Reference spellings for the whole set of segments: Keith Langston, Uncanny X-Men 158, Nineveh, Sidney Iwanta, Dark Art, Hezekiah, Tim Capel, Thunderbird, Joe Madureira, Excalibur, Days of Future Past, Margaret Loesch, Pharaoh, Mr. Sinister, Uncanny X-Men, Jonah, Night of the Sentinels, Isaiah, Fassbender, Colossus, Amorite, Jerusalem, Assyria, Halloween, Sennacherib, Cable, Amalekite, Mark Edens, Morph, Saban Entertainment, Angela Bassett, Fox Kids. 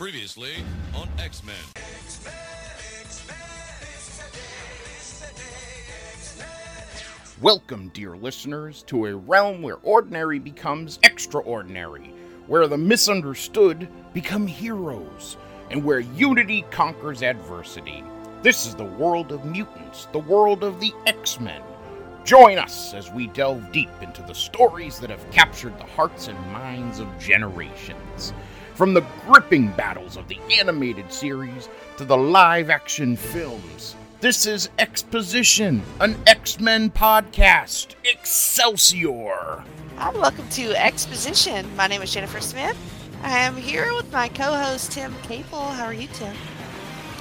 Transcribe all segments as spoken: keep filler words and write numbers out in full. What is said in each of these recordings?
Previously on X-Men. X-Men, X-Men, it's the day, it's the day, X-Men. Welcome, dear listeners, to a realm where ordinary becomes extraordinary, where the misunderstood become heroes, and where unity conquers adversity. This is the world of mutants, the world of the X-Men. Join us as we delve deep into the stories that have captured the hearts and minds of generations. From the gripping battles of the animated series to the live-action films, this is Exposition, an X-Men podcast. Excelsior! Hi, welcome to Exposition. My name is Jennifer Smith. I am here with my co-host, Tim Capel. How are you, Tim?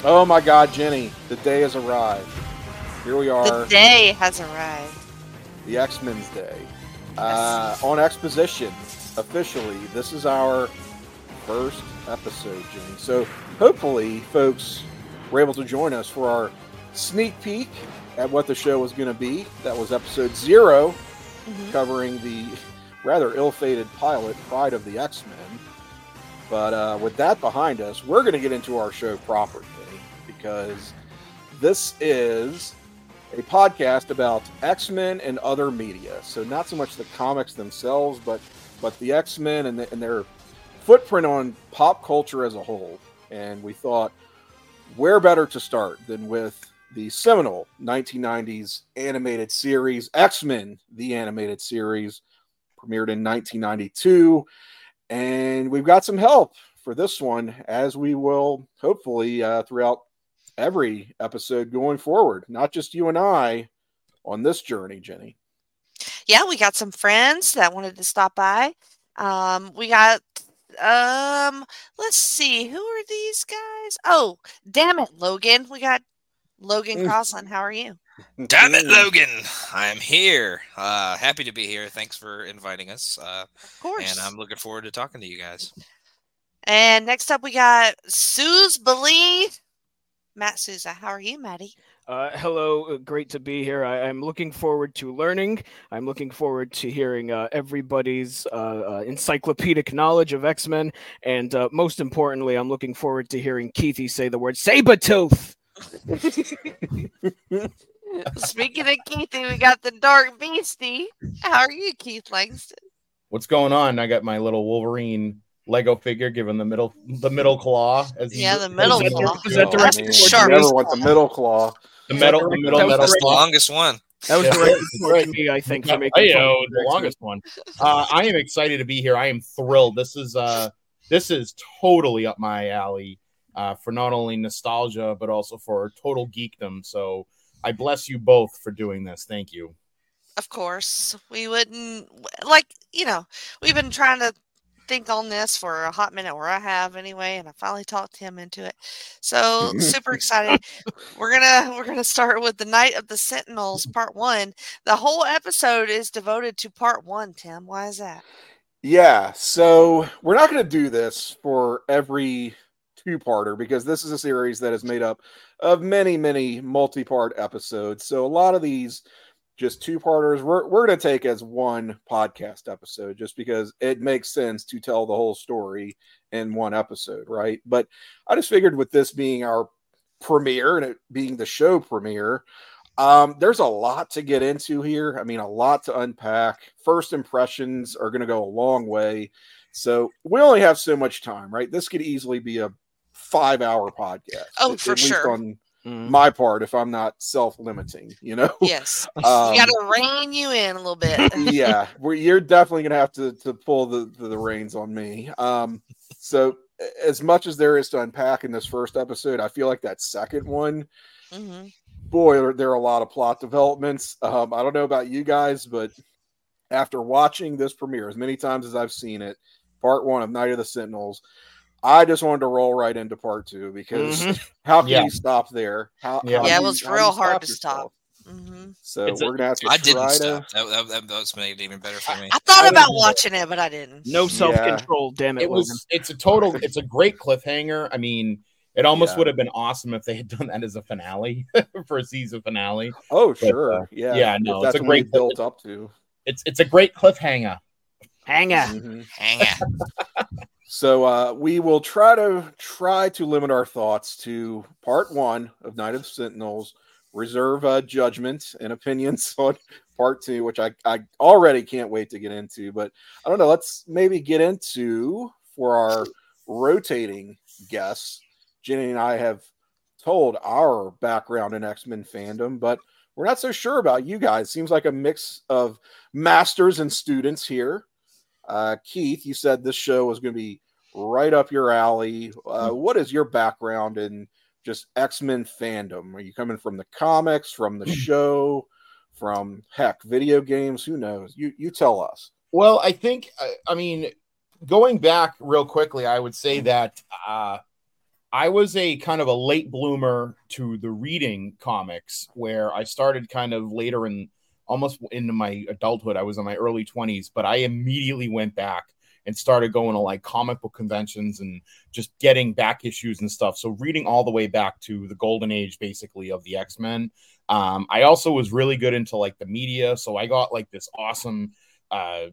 Oh my God, Jenny, the day has arrived. Here we are. The day has arrived. The X-Men's Day. Uh, on Exposition, officially, this is our first episode, Jenny. So hopefully, folks were able to join us for our sneak peek at what the show was going to be. That was episode zero, mm-hmm. covering the rather ill-fated pilot, Pride of the X-Men. But uh, with that behind us, we're going to get into our show proper today, because this is a podcast about X-Men and other media. So not so much the comics themselves, but but the X-Men and, the, and their footprint on pop culture as a whole. And we thought, where better to start than with the seminal nineteen nineties animated series, X-Men: The Animated Series, premiered in nineteen ninety-two. And we've got some help for this one, as we will hopefully uh, throughout every episode going forward. Not just you and I on this journey, Jenny. Yeah, we got some friends that wanted to stop by. Um, we got, um, let's see, who are these guys? Oh, damn it, Logan. We got Logan Crossland. How are you? Damn it, Logan! I'm here. Uh, happy to be here. Thanks for inviting us. Uh, of course. And I'm looking forward to talking to you guys. And next up, we got Suzbeli Matt Souza. How are you, Matty? Uh, hello. Great to be here. I, I'm looking forward to learning. I'm looking forward to hearing uh, everybody's uh, uh, encyclopedic knowledge of X-Men. And uh, most importantly, I'm looking forward to hearing Keithy say the word Sabretooth! Speaking of Keithy, we got the Dark Beastie. How are you, Keith Langston? What's going on? I got my little Wolverine Lego figure, given the middle the middle claw. As yeah, the middle as claw. Is that the rest of the sharp? Never want the middle claw. The metal, the middle, metal. That's the longest one. That was the right for me, I think. Yeah, to I know the longest one. Uh, I am excited to be here. I am thrilled. This is uh, this is totally up my alley uh, for not only nostalgia but also for total geekdom. So I bless you both for doing this. Thank you. Of course. We wouldn't, like, you know, we've been trying to think on this for a hot minute, where I have anyway, and I finally talked him into it. So super excited. We're gonna we're gonna start with the Night of the Sentinels, part one. The whole episode is devoted to part one, Tim. Why is that? Yeah, so we're not gonna do this for every two-parter, because this is a series that is made up of many, many multi-part episodes. So a lot of these just two-parters we're, we're going to take as one podcast episode, just because it makes sense to tell the whole story in one episode, right? But I just figured, with this being our premiere and it being the show premiere, um, there's a lot to get into here. I mean, a lot to unpack. First impressions are going to go a long way. So we only have so much time, right? This could easily be a five-hour podcast. Oh, at, for at least sure. On mm. my part, if I'm not self-limiting, you know. Yes, um, you got to rein you in a little bit. Yeah, we're, you're definitely going to have to to pull the, the the reins on me. Um, so as much as there is to unpack in this first episode, I feel like that second one, mm-hmm. boy, are there are a lot of plot developments. Um, I don't know about you guys, but after watching this premiere as many times as I've seen it, part one of Night of the Sentinels, I just wanted to roll right into part two, because mm-hmm. how can yeah. you stop there? How, yeah, how yeah you, it was real hard to stop. Mm-hmm. So it's we're a, gonna have to. I didn't to... stop. That, that, that, that made it even better for me. I thought I about watching it, but I didn't. No self-control. Yeah. Damn it! It was. Logan. It's a total. It's a great cliffhanger. I mean, it almost yeah. would have been awesome if they had done that as a finale for a season finale. Oh sure, but, yeah, yeah. No, that's it's a great built up to. It's it's a great cliffhanger. Hanger. Mm-hmm. Hanger. So uh, we will try to try to limit our thoughts to part one of Night of the Sentinels. Reserve uh, judgment and opinions on part two, which I, I already can't wait to get into. But I don't know. Let's maybe get into for our rotating guests. Jenny and I have told our background in X-Men fandom, but we're not so sure about you guys. Seems like a mix of masters and students here. Uh, Keith, you said this show was going to be right up your alley. Uh, what is your background in just X-Men fandom? Are you coming from the comics, from the show, from, heck, video games? Who knows? You you tell us. Well, I think, I, I mean, going back real quickly, I would say that uh, I was a kind of a late bloomer to the reading comics, where I started kind of later in, almost into my adulthood. I was in my early twenties, but I immediately went back and started going to like comic book conventions and just getting back issues and stuff. So reading all the way back to the golden age, basically, of the X-Men. Um, I also was really good into like the media. So I got like this awesome uh,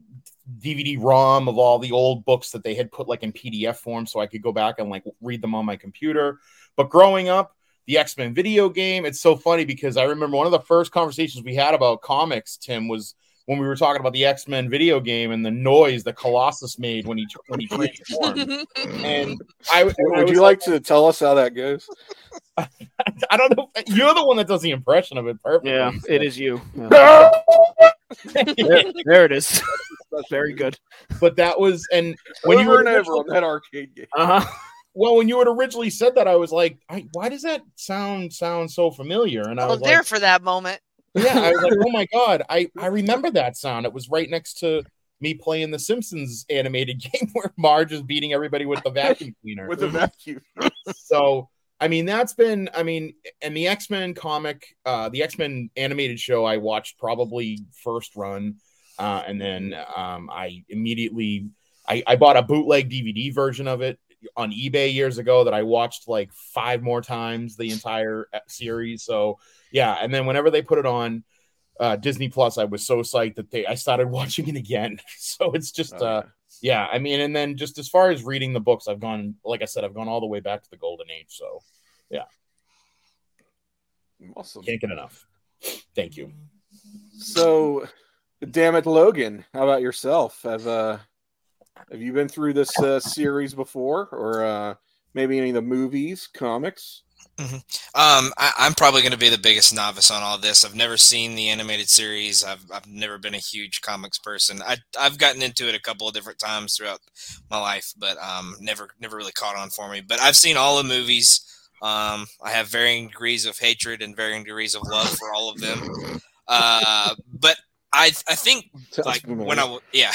D V D ROM of all the old books that they had put like in P D F form, so I could go back and like read them on my computer. But growing up, the X-Men video game, it's so funny because I remember one of the first conversations we had about comics, Tim, was when we were talking about the X-Men video game and the noise that Colossus made when he when he transformed. And I, and would I you like, like to tell us how that goes? I, I don't know. You're the one that does the impression of it perfectly. Yeah, so. It is you. Yeah. there, there it is. That's very good. But that was, and when Over you were and ever on that arcade game. Uh huh. Well, when you had originally said that, I was like, I, "Why does that sound sound so familiar?" And I was, I was there like, for that moment. Yeah, I was like, oh my God, I, I remember that sound. It was right next to me playing the Simpsons animated game where Marge is beating everybody with the vacuum cleaner. With the vacuum. So, I mean, that's been, I mean, and the X-Men comic, uh, the X-Men animated show I watched probably first run. Uh, and then um, I immediately, I, I bought a bootleg D V D version of it on eBay years ago that I watched like five more times the entire series. So yeah, and then whenever they put it on uh Disney Plus, I was so psyched that they I started watching it again. So it's just okay. uh yeah, I mean, and then just as far as reading the books, I've gone, like I said, I've gone all the way back to the golden age. So yeah. Awesome. Can't get enough. Thank you. So damn it, Logan, how about yourself? As a Have you been through this uh, series before, or uh, maybe any of the movies, comics? Mm-hmm. Um, I, I'm probably going to be the biggest novice on all this. I've never seen the animated series. I've I've never been a huge comics person. I I've gotten into it a couple of different times throughout my life, but um, never never really caught on for me. But I've seen all the movies. Um, I have varying degrees of hatred and varying degrees of love for all of them. Uh, but. I I think like when I yeah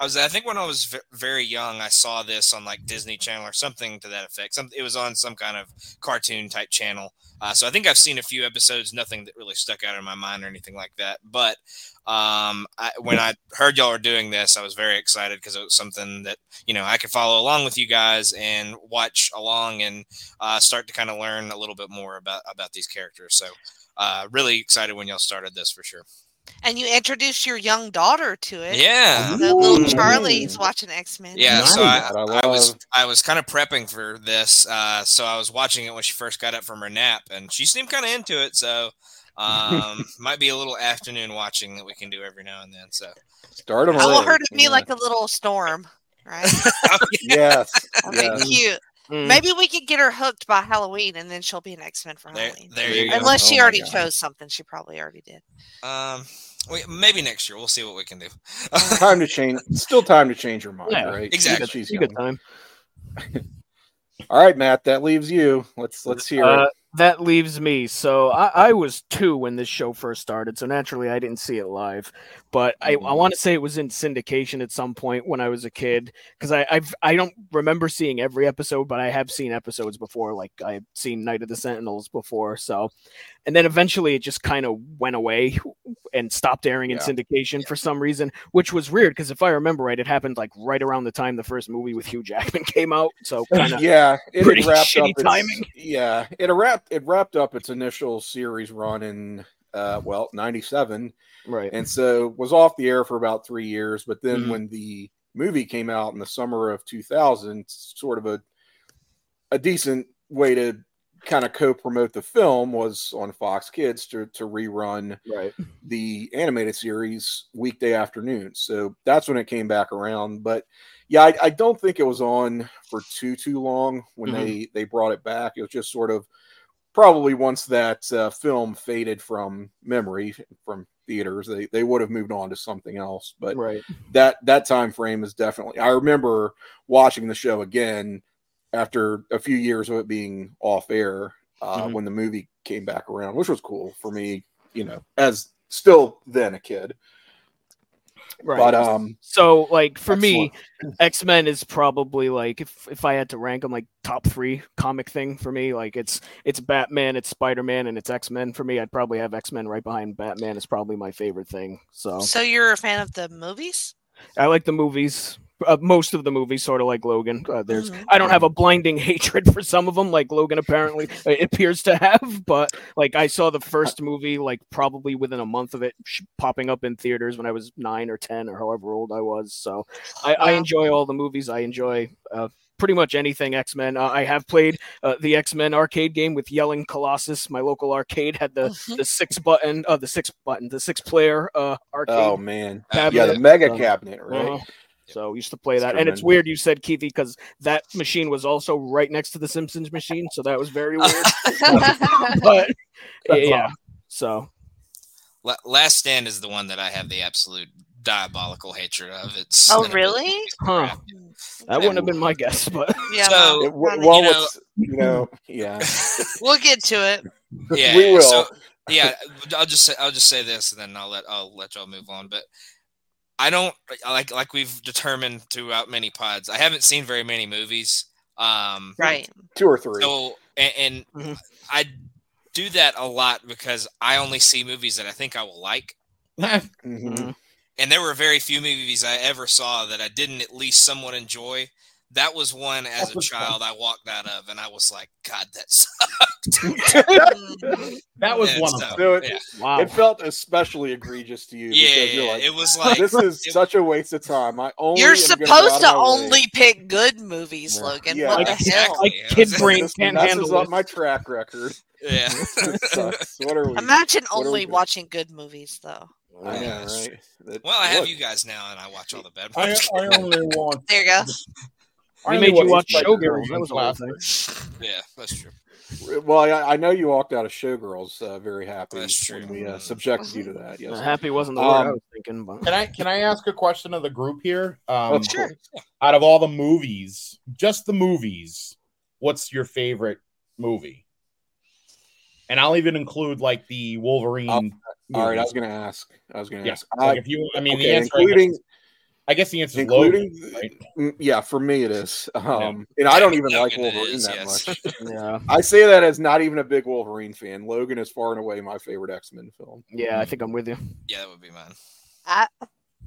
I was I think when I was v- very young I saw this on like Disney Channel or something to that effect. Some, it was on some kind of cartoon type channel. Uh, so I think I've seen a few episodes, nothing that really stuck out in my mind or anything like that. But um, I, when I heard y'all were doing this, I was very excited because it was something that, you know, I could follow along with you guys and watch along and uh, start to kind of learn a little bit more about about these characters. So uh, really excited when y'all started this for sure. And you introduced your young daughter to it. Yeah. The little Charlie's watching X-Men. Yeah, nice. So I, I, I was I was kind of prepping for this. Uh, so I was watching it when she first got up from her nap, and she seemed kind of into it. So um, might be a little afternoon watching that we can do every now and then. So start 'em I will hurt me yeah. like a little storm, right? Oh, yeah. Yes. yes. Cute. Mm. Maybe we could get her hooked by Halloween, and then she'll be an X-Men for there, Halloween. There you Unless go. Unless she oh already chose something, she probably already did. Um, we, maybe next year we'll see what we can do. Time to change. Still time to change her mind, yeah, right? Exactly. She's good time. All right, Matt. That leaves you. Let's let's hear uh, it. That leaves me. So I, I was two when this show first started, so naturally I didn't see it live. But I, I want to say it was in syndication at some point when I was a kid, because I I've, I don't remember seeing every episode, but I have seen episodes before. Like I've seen Night of the Sentinels before. So, and then eventually it just kind of went away and stopped airing in yeah. syndication yeah. for some reason, which was weird because if I remember right, it happened like right around the time the first movie with Hugh Jackman came out. So kind of yeah, it pretty wrapped shitty up timing. Its, yeah, it wrapped. It wrapped up its initial series run in, uh, well, ninety-seven. Right. And so was off the air for about three years. But then mm-hmm. when the movie came out in the summer of two thousand. It's sort of a a decent way to kind of co-promote the film was on Fox Kids to, to rerun right. the animated series weekday afternoons. So that's when it came back around. But yeah, I, I don't think it was on for too, too long when mm-hmm. they, they brought it back. It was just sort of probably once that uh, film faded from memory from theaters, they, they would have moved on to something else. But right. that, that time frame is definitely, I remember watching the show again after a few years of it being off air uh, mm-hmm. when the movie came back around, which was cool for me, you know, as still then a kid. Right. But, um, so like for excellent. me, X-Men is probably like, if, if I had to rank them, like top three comic thing for me, like it's, it's Batman, it's Spider-Man, and it's X-Men for me. I'd probably have X-Men right behind Batman is probably my favorite thing. So, so you're a fan of the movies? I like the movies. Uh, most of the movies, sort of like Logan. Uh, there's, mm-hmm. I don't have a blinding hatred for some of them, like Logan apparently uh, appears to have. But like, I saw the first movie, like probably within a month of it sh- popping up in theaters when I was nine or ten or however old I was. So I, I enjoy all the movies. I enjoy uh, pretty much anything X-Men. Uh, I have played uh, the X-Men arcade game with Yelling Colossus. My local arcade had the mm-hmm. the six button, uh, the six button, the six player uh, arcade. Oh man, cabinet. Yeah, the mega cabinet, right? Uh-huh. So we used to play it's that. Tremendous. And it's weird you said, Keithy, because that machine was also right next to the Simpsons machine. So that was very weird. But that's yeah, awesome. So. La- Last Stand is the one that I have the absolute diabolical hatred of. It's Oh, really? Huh. That wouldn't have been my guess. But yeah. So, it, well, you know, it's, you know, yeah. We'll get to it. Yeah, we will. So, yeah, I'll just say, I'll just say this and then I'll let, I'll let y'all move on. But I don't like like we've determined throughout many pods. I haven't seen very many movies, um, right? Two or three. So, and, and mm-hmm. I do that a lot because I only see movies that I think I will like. mm-hmm. And there were very few movies I ever saw that I didn't at least somewhat enjoy. That was one as a child I walked out of, and I was like, "God, that sucked." That was and one. So, of them. It, yeah. Wow. It felt especially egregious to you. Yeah, because you're like, it was like this is it, such a waste of time. I only you're supposed to only way. pick good movies, yeah. Logan. Yeah, what like, the hell? Like kid brain can't handle up my track record. Yeah, sucks. What are we? Imagine what only we watching good movies, though. Oh, yeah, right. That, well, I look. have you guys now, and I watch all the bad ones. I, I only want. There you go. I we made you watch Showgirls. That was last night. Yeah, that's true. Well, I, I know you walked out of Showgirls uh, very happy. That's true. When we uh, subjected you to that. Yes. Happy wasn't the word um, I was thinking. But... Can I can I ask a question of the group here? Um, oh, sure. Out of all the movies, just the movies, what's your favorite movie? And I'll even include like the Wolverine. Um, all right, I was going to ask. I was going to yeah. ask. Like I, if you, I mean, okay, the answer. Including... Is- I guess the answer is Logan, right? Yeah, for me it is. Um, yeah. And I don't even Logan like Wolverine is, that yes. much. Yeah. I say that as not even a big Wolverine fan. Logan is far and away my favorite X-Men film. Yeah, I think I'm with you. Yeah, that would be mine. I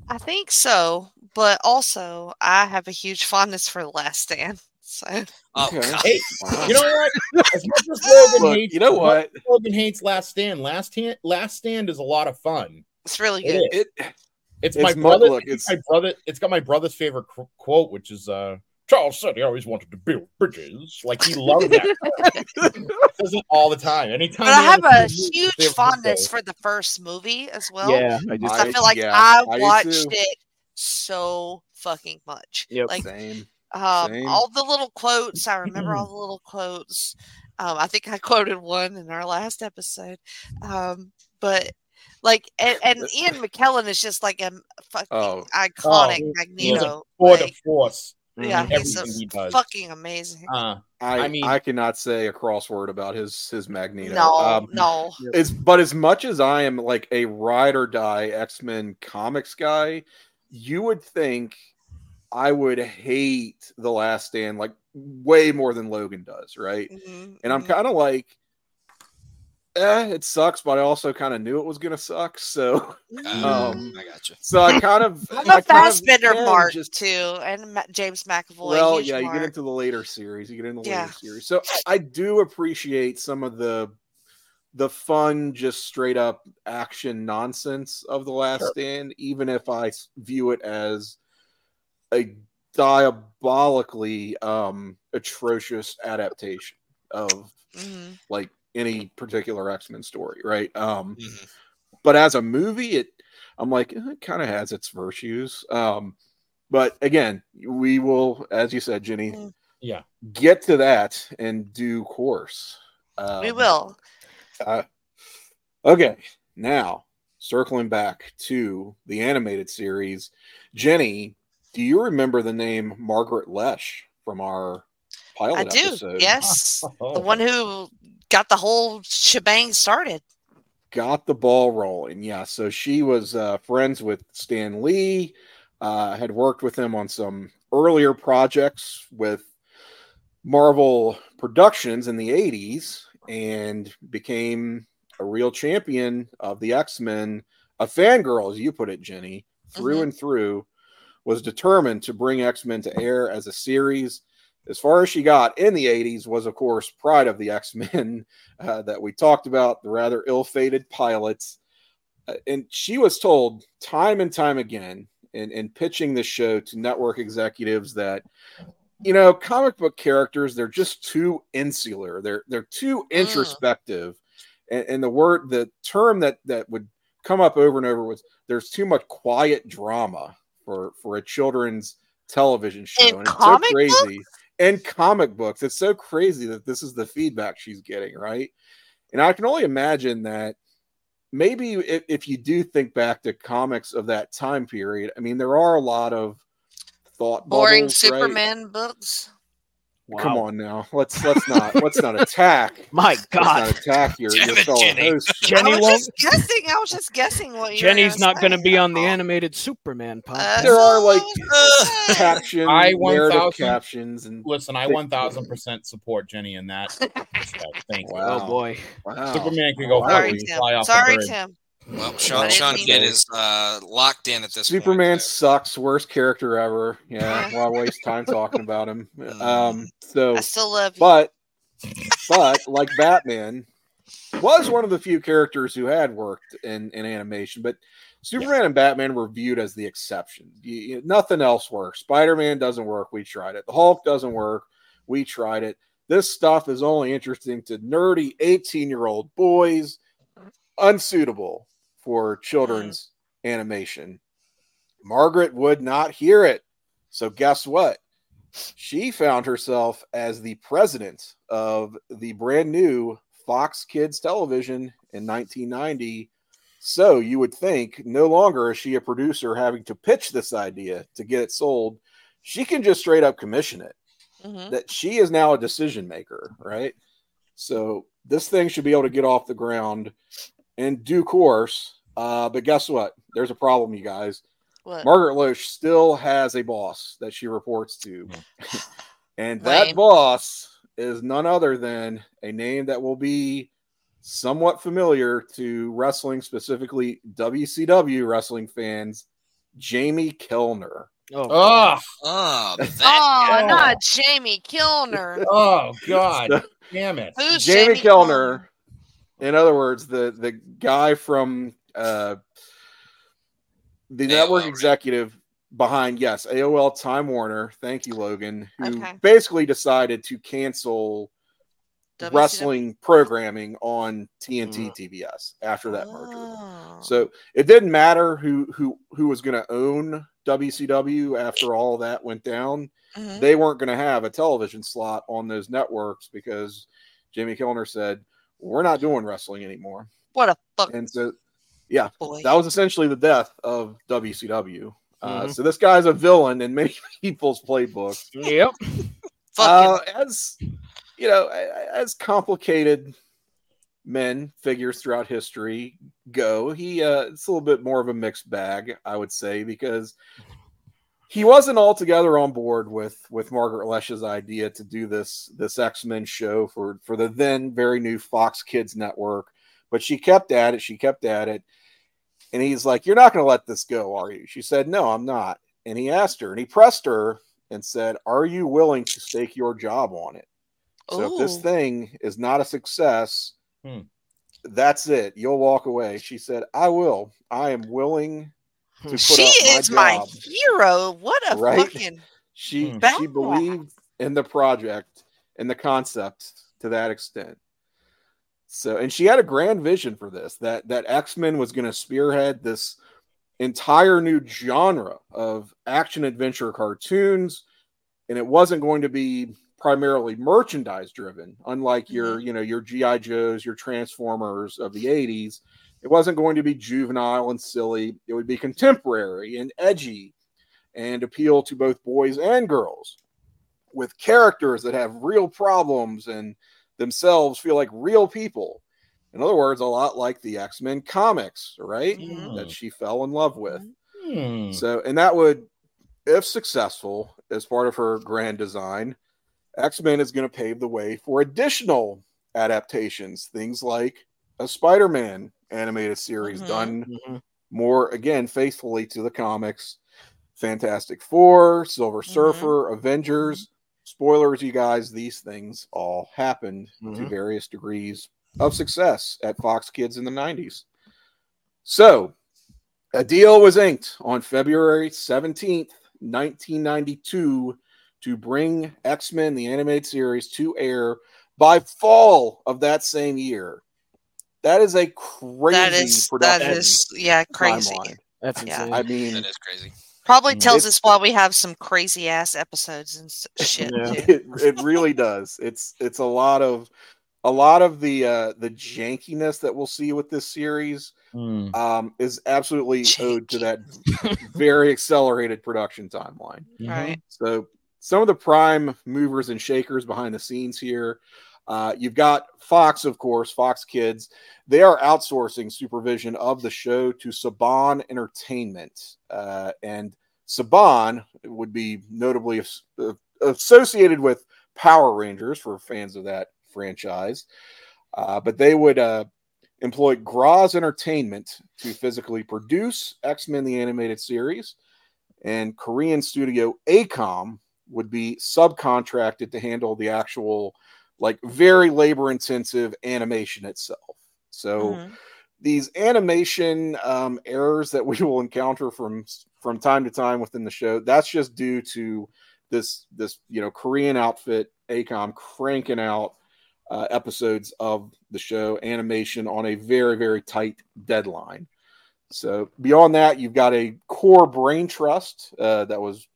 I think so, but also I have a huge fondness for The Last Stand. So oh, okay. hey, you know what? As much as Logan Look, hates, you know what? Logan hates Last Stand. Last Stand, Last Stand is a lot of fun. It's really good. It, it, It's, it's my brother. Look, it's, my brother. It's got my brother's favorite qu- quote, which is uh, "Charles said he always wanted to build bridges." Like he loved that. He does it all the time. Anytime. But I have a huge fondness for the first movie as well. Yeah, I, do. I feel like yeah, I watched I it so fucking much. Yep. Like, Same. Um, Same. All the little quotes. I remember all the little quotes. Um, I think I quoted one in our last episode, um, but. Like and, and Ian McKellen is just like a fucking oh. iconic oh, Magneto. For the like, force, yeah, mm-hmm. he's Everything so he fucking amazing. Uh, I, I mean, I cannot say a crossword about his his Magneto. No, um, no. It's but as much as I am like a ride or die X-Men comics guy, you would think I would hate The Last Stand like way more than Logan does, right? Mm-hmm, and I'm mm-hmm. kind of like. Eh, it sucks, but I also kind of knew it was gonna suck. So, um, I got you. So I kind of I'm a Fassbender yeah, mark just, too, and Ma- James McAvoy. Well, yeah, you mark. get into the later series. You get into the yeah. later series. So I do appreciate some of the the fun, just straight up action nonsense of The Last sure. Stand, even if I view it as a diabolically um, atrocious adaptation of mm-hmm. like any particular X-Men story, right? Um, mm-hmm. But as a movie, it I'm like, eh, it kind of has its virtues. Um, but again, we will, as you said, Jenny, yeah, get to that in due course. Um, we will. Uh, okay, now circling back to the animated series, Jenny, do you remember the name Margaret Loesch from our pilot I do, episode? Yes. Oh. The one who got the whole shebang started. Got the ball rolling, yeah. So she was uh, friends with Stan Lee, uh, had worked with him on some earlier projects with Marvel Productions in the eighties, and became a real champion of the X-Men, a fangirl, as you put it, Jenny, through mm-hmm. and through, was determined to bring X-Men to air as a series. As far as she got in the eighties was, of course, Pride of the X-Men uh, that we talked about, the rather ill-fated pilots. Uh, and she was told time and time again in, in pitching the show to network executives that, you know, comic book characters, they're just too insular. They're they're too introspective. Mm. And, and the word, the term that, that would come up over and over was there's too much quiet drama for, for a children's television show. In and it's so crazy. Books? And comic books. It's so crazy that this is the feedback she's getting, right? And I can only imagine that maybe if, if you do think back to comics of that time period, I mean, there are a lot of thought boring bubbles, Superman right? books. Wow. Come on now, let's let's not let's not attack. My God, let's not attack your, your fellow Jenny. Host. Jenny I was just guessing. I was just guessing what Jenny's not going to be on the animated Superman podcast. Uh, there are like uh, captions, I one thousand captions, and listen, I one thousand percent support Jenny in that. Thank you. Wow. Oh boy, wow. Superman can go. Wow. Sorry, Tim. Fly Sorry, off Tim. Well, Sean, Sean Kidd is uh, locked in at this point. Superman sucks. Worst character ever. Yeah. Well, I waste time talking about him. Um, so, I still love you. But, but like Batman, was one of the few characters who had worked in, in animation. But Superman yeah. and Batman were viewed as the exception. You, you, nothing else works. Spider-Man doesn't work. We tried it. The Hulk doesn't work. We tried it. This stuff is only interesting to nerdy eighteen-year-old boys. Unsuitable for children's animation. Margaret would not hear it. So guess what? She found herself as the president of the brand new Fox Kids television in nineteen ninety. So you would think no longer is she a producer having to pitch this idea to get it sold. She can just straight up commission it. Mm-hmm. That she is now a decision maker, right? So this thing should be able to get off the ground in due course, uh, but guess what? There's a problem, you guys. What? Margaret Loesch still has a boss that she reports to, and that Lame. boss is none other than a name that will be somewhat familiar to wrestling, specifically W C W wrestling fans, Jamie Kellner. Oh, oh, oh, that oh not Jamie Kellner. Oh, God. So, damn it. Who's Jamie, Jamie Kellner? In other words, the, the guy from uh, the A O L network executive behind, yes, A O L Time Warner. Thank you, Logan. Who okay. basically decided to cancel W C W wrestling programming on T N T mm. T B S after that oh. merger. So it didn't matter who, who, who was going to own W C W after all that went down. Mm-hmm. They weren't going to have a television slot on those networks because Jamie Kellner said, we're not doing wrestling anymore. What a fuck. And so, yeah, boy. That was essentially the death of W C W. Uh, mm-hmm. So this guy's a villain in many people's playbooks. Yep. Uh, as, you know, as complicated men figures throughout history go, he uh, it's a little bit more of a mixed bag, I would say, because he wasn't altogether on board with, with Margaret Loesch's idea to do this, this X-Men show for, for the then very new Fox Kids network. But she kept at it. She kept at it. And he's like, you're not going to let this go, are you? She said, no, I'm not. And he asked her and he pressed her and said, are you willing to stake your job on it? So Ooh. if this thing is not a success, hmm. that's it. You'll walk away. She said, I will. I am willing to she put is my, my hero. What a right? fucking she badass. She believed in the project and the concept to that extent. So, and she had a grand vision for this, that that X-Men was going to spearhead this entire new genre of action adventure cartoons, and it wasn't going to be primarily merchandise driven, unlike your, you know, your G I Joes, your Transformers of the eighties. It wasn't going to be juvenile and silly. It would be contemporary and edgy and appeal to both boys and girls, with characters that have real problems and themselves feel like real people. In other words, a lot like the X-Men comics, right? Mm. That she fell in love with. Mm. So, and that would, if successful as part of her grand design, X-Men is going to pave the way for additional adaptations, things like a Spider-Man animated series mm-hmm. done mm-hmm. more, again, faithfully to the comics, Fantastic Four, Silver mm-hmm. Surfer, Avengers. Spoilers, you guys, these things all happened mm-hmm. to various degrees of success at Fox Kids in the nineties. So, a deal was inked on February seventeenth, nineteen ninety-two, to bring X-Men, the animated series, to air by fall of that same year. That is a crazy that is, production. That is, yeah, crazy. Timeline. That's insane. Yeah. I mean, that is crazy. Probably tells us why we have some crazy ass episodes and shit. Yeah. Too. It, it really does. It's it's a lot of a lot of the uh, the jankiness that we'll see with this series mm. um, is absolutely Janky. owed to that very accelerated production timeline. Mm-hmm. Right. So some of the prime movers and shakers behind the scenes here. Uh, you've got Fox, of course, Fox Kids. They are outsourcing supervision of the show to Saban Entertainment. Uh, and Saban would be notably uh, associated with Power Rangers for fans of that franchise. Uh, but they would uh, employ Graz Entertainment to physically produce X-Men the Animated Series. And Korean studio A K O M would be subcontracted to handle the actual... like very labor-intensive animation itself. So mm-hmm. these animation um, errors that we will encounter from from time to time within the show, that's just due to this, this you know, Korean outfit, A K O M, cranking out uh, episodes of the show animation on a very, very tight deadline. So beyond that, you've got a core brain trust uh, that was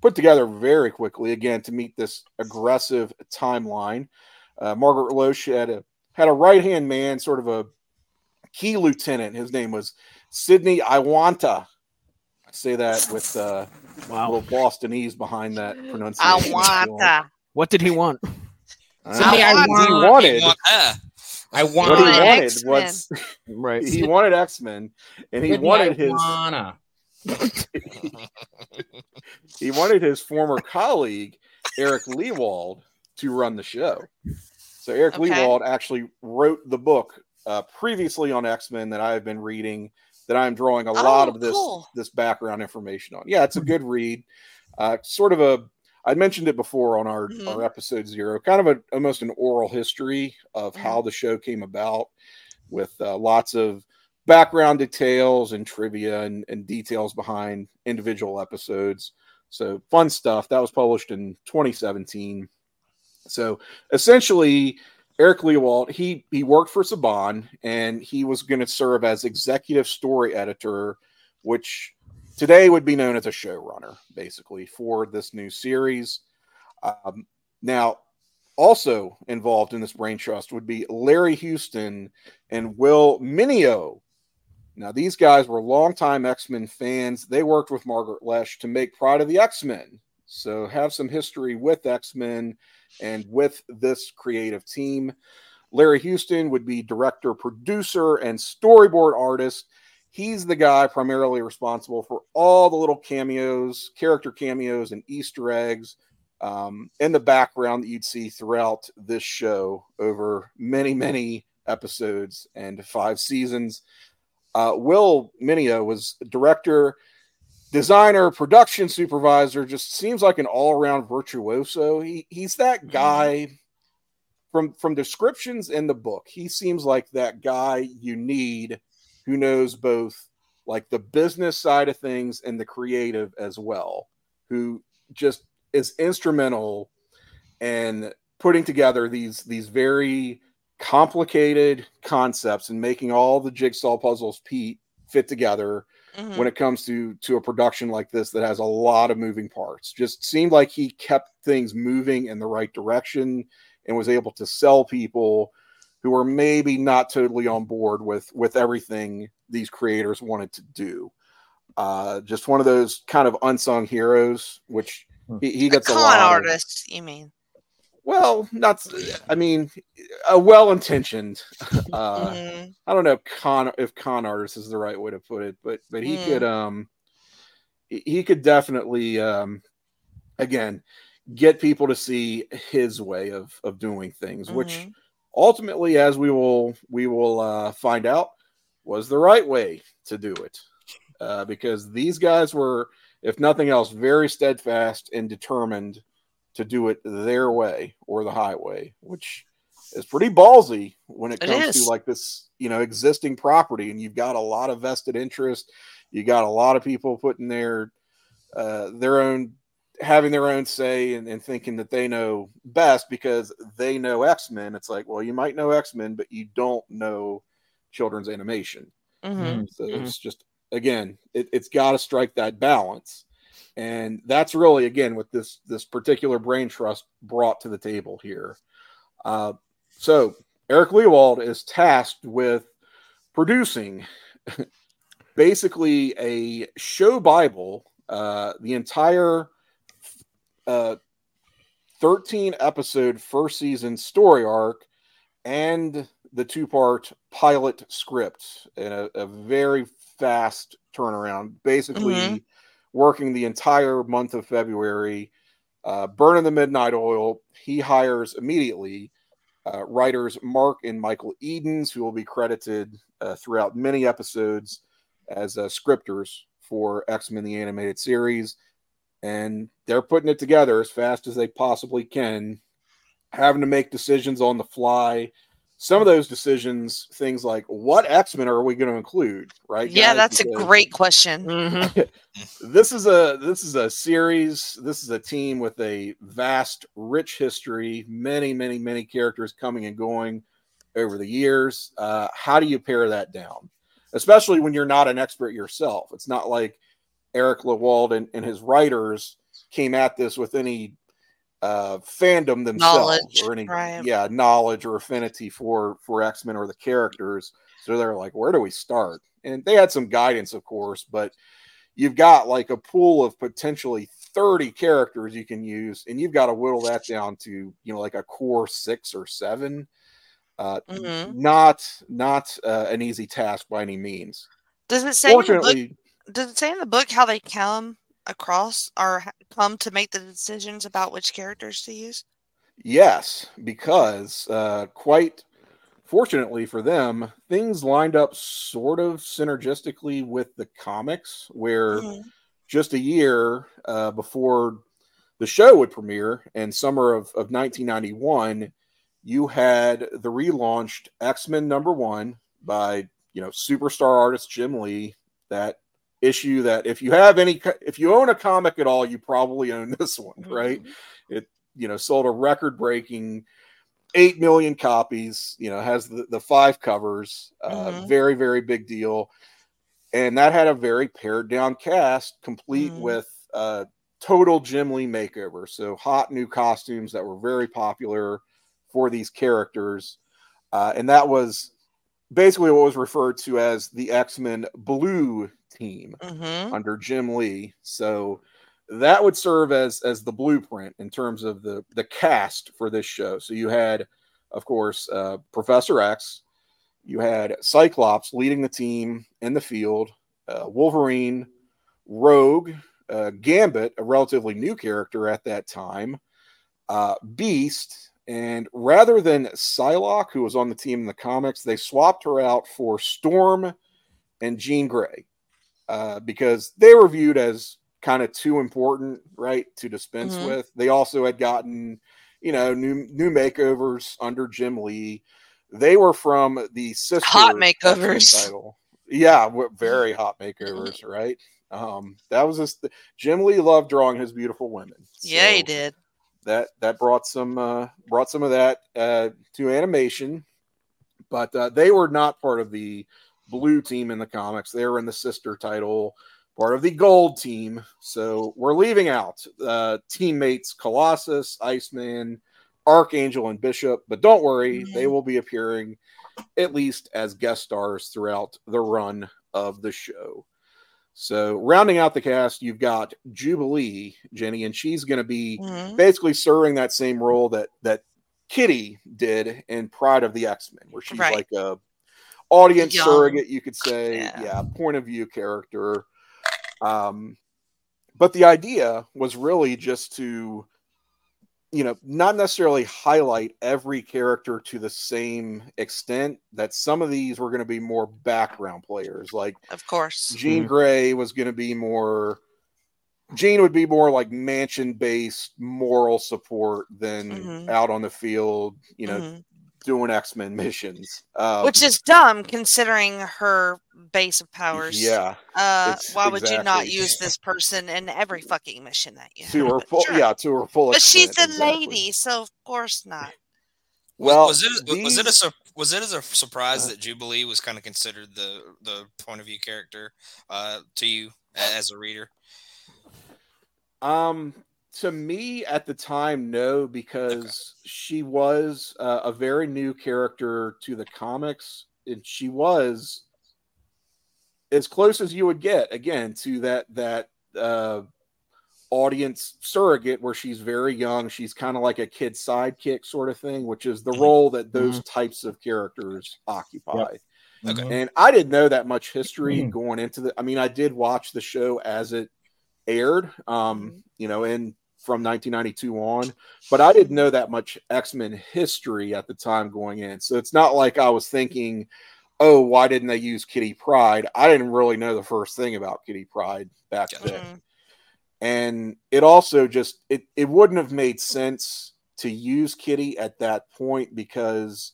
put together very quickly, again, to meet this aggressive timeline. Uh, Margaret Loesch had a, had a right-hand man, sort of a key lieutenant. His name was Sidney Iwanta. I say that with uh, wow. a little Bostonese behind that pronunciation. Iwanta. What did he want? Uh, Sidney Iwanta. What he wanted, I want what he wanted was, right. he wanted X-Men, and he Sidney wanted his... Iwanta. He wanted his former colleague Eric LeWald to run the show. So Eric okay. LeWald actually wrote the book uh, previously on X-Men that I have been reading, that I'm drawing a oh, lot of this cool. this background information on. Yeah, it's a good read. Uh, sort of a I mentioned it before on our, mm-hmm. our episode zero, kind of a almost an oral history of how the show came about, with uh, lots of background details and trivia and, and details behind individual episodes. So fun stuff. That was published in twenty seventeen. So essentially, Eric LeWald, he, he worked for Saban, and he was going to serve as executive story editor, which today would be known as a showrunner, basically, for this new series. Um, now, also involved in this brain trust would be Larry Houston and Will Meugniot. Now, these guys were longtime X-Men fans. They worked with Margaret Loesch to make Pride of the X-Men. So have some history with X-Men and with this creative team. Larry Houston would be director, producer, and storyboard artist. He's the guy primarily responsible for all the little cameos, character cameos, and Easter eggs um, in the background that you'd see throughout this show over many, many episodes and five seasons. Uh, Will Meugniot was director, designer, production supervisor, just seems like an all-around virtuoso. He He's that guy, from, from descriptions in the book, he seems like that guy you need who knows both like the business side of things and the creative as well, who just is instrumental in putting together these these very complicated concepts and making all the jigsaw puzzles Pete fit together mm-hmm. when it comes to to a production like this that has a lot of moving parts. Just seemed like he kept things moving in the right direction and was able to sell people who were maybe not totally on board with with everything these creators wanted to do. Uh, just one of those kind of unsung heroes, which he, he gets a, a lot. Con artist, you mean? Well, not. I mean, a well-intentioned. Uh, mm-hmm. I don't know if con if con artist is the right way to put it, but but he mm. could um he could definitely um again get people to see his way of of doing things, mm-hmm. which ultimately, as we will we will uh, find out, was the right way to do it, uh, because these guys were, if nothing else, very steadfast and determined to do it their way or the highway, which is pretty ballsy when it comes it to like this, you know, existing property. And you've got a lot of vested interest. You got a lot of people putting their, uh, their own, having their own say and, and thinking that they know best because they know X-Men. It's like, well, you might know X-Men, but you don't know children's animation. Mm-hmm. So mm-hmm. it's just, again, it, it's got to strike that balance. And that's really, again, what this this particular brain trust brought to the table here. Uh, so Eric LeWald is tasked with producing basically a show Bible, uh, the entire uh, thirteen episode first season story arc and the two-part pilot script in a, a very fast turnaround, basically mm-hmm. working the entire month of February, uh, burning the midnight oil. He hires immediately uh, writers Mark and Michael Edens, who will be credited uh, throughout many episodes as uh, scripters for X-Men: The Animated Series. And they're putting it together as fast as they possibly can, having to make decisions on the fly. Some of those decisions, things like what X-Men are we going to include, right? Yeah, guys? That's because a great question. Mm-hmm. this is a this is a series. This is a team with a vast, rich history. Many, many, many characters coming and going over the years. Uh, how do you pare that down, especially when you're not an expert yourself? It's not like Eric LeWald and, and his writers came at this with any Uh, fandom themselves knowledge, or any right. yeah knowledge or affinity for for X-Men or the characters. So they're like, where do we start? And they had some guidance, of course, but you've got like a pool of potentially thirty characters you can use, and you've got to whittle that down to, you know, like a core six or seven. Uh, mm-hmm. Not not uh, an easy task by any means. Does it say? Fortunately, book, does it say in the book how they come across or come to make the decisions about which characters to use? Yes, because uh, quite fortunately for them, things lined up sort of synergistically with the comics, where mm-hmm. just a year uh, before the show would premiere in summer of, of nineteen ninety-one, you had the relaunched X-Men number one by, you know, superstar artist Jim Lee, that issue that if you have any, if you own a comic at all, you probably own this one, right? Mm-hmm. It, you know, sold a record-breaking eight million copies, you know, has the, the five covers, uh, mm-hmm. very, very big deal. And that had a very pared down cast, complete mm-hmm. with uh total Jim Lee makeover. So hot new costumes that were very popular for these characters. Uh, and that was basically what was referred to as the X-Men Blue team mm-hmm. under Jim Lee. So that would serve as as the blueprint in terms of the the cast for this show. So you had, of course, uh Professor X, you had Cyclops leading the team in the field, uh, Wolverine, Rogue, uh, Gambit, a relatively new character at that time, uh Beast, and rather than Psylocke, who was on the team in the comics, they swapped her out for Storm and Jean Grey. Uh, because they were viewed as kind of too important, right, to dispense mm-hmm. with. They also had gotten, you know, new new makeovers under Jim Lee. They were from the sister hot makeovers title. Yeah, very hot makeovers, right? Um, that was just Jim Lee loved drawing his beautiful women. So yeah, he did. That that brought some uh, brought some of that uh, to animation, but uh, they were not part of the blue team in the comics. They were in the sister title, part of the gold team. So we're leaving out uh, teammates Colossus, Iceman, Archangel, and Bishop. But don't worry, mm-hmm. they will be appearing at least as guest stars throughout the run of the show. So rounding out the cast, you've got Jubilee, Jenny, and she's going to be mm-hmm. basically serving that same role that that Kitty did in Pride of the X-Men, where she's right. like a audience Young. surrogate, you could say. Yeah. yeah, point of view character. Um, but the idea was really just to, you know, not necessarily highlight every character to the same extent, that some of these were going to be more background players. Like, of course, Jean mm-hmm. Grey was going to be more, Jean would be more like mansion based moral support than mm-hmm. out on the field, you know, mm-hmm. doing X-Men missions. Um, Which is dumb considering her base of powers. Yeah. Uh, why would exactly. you not use this person in every fucking mission that you have? To her full, sure. Yeah, to her full but extent. But she's a exactly. lady, so of course not. Well, was, was it these... was it a was it a surprise uh, that Jubilee was kind of considered the the point of view character uh, to you as a reader? Um. To me, at the time, no, because okay. she was uh, a very new character to the comics, and she was as close as you would get, again, to that that uh, audience surrogate where she's very young. She's kind of like a kid sidekick sort of thing, which is the mm-hmm. role that those mm-hmm. types of characters occupy. Yep. Okay. And I didn't know that much history mm-hmm. going into the... I mean, I did watch the show as it aired, um, you know, in... from nineteen ninety-two on, but I didn't know that much X-Men history at the time going in. So it's not like I was thinking, oh, why didn't they use Kitty Pryde? I didn't really know the first thing about Kitty Pryde back mm-hmm. then. And it also just, it, it wouldn't have made sense to use Kitty at that point because,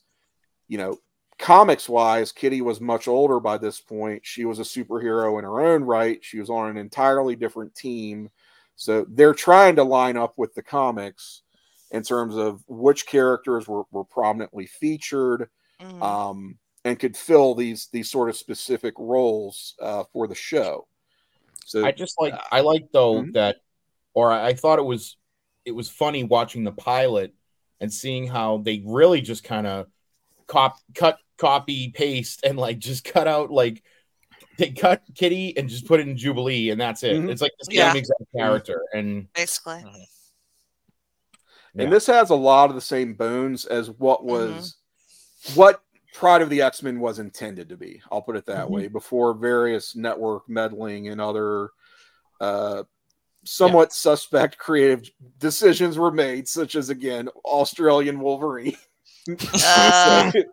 you know, comics wise, Kitty was much older by this point. She was a superhero in her own right. She was on an entirely different team. So they're trying to line up with the comics in terms of which characters were, were prominently featured mm-hmm. um, and could fill these these sort of specific roles uh, for the show. So I just like uh, I like though mm-hmm. that, or I thought it was it was funny watching the pilot and seeing how they really just kind of cop cut copy paste and like just cut out like. They cut Kitty and just put it in Jubilee, and that's it. Mm-hmm. It's like the same yeah. exact character, and basically. Uh, yeah. And this has a lot of the same bones as what was mm-hmm. what Pride of the X-Men was intended to be. I'll put it that mm-hmm. way. Before various network meddling and other uh, somewhat yeah. suspect creative decisions were made, such as again Australian Wolverine. uh, so it,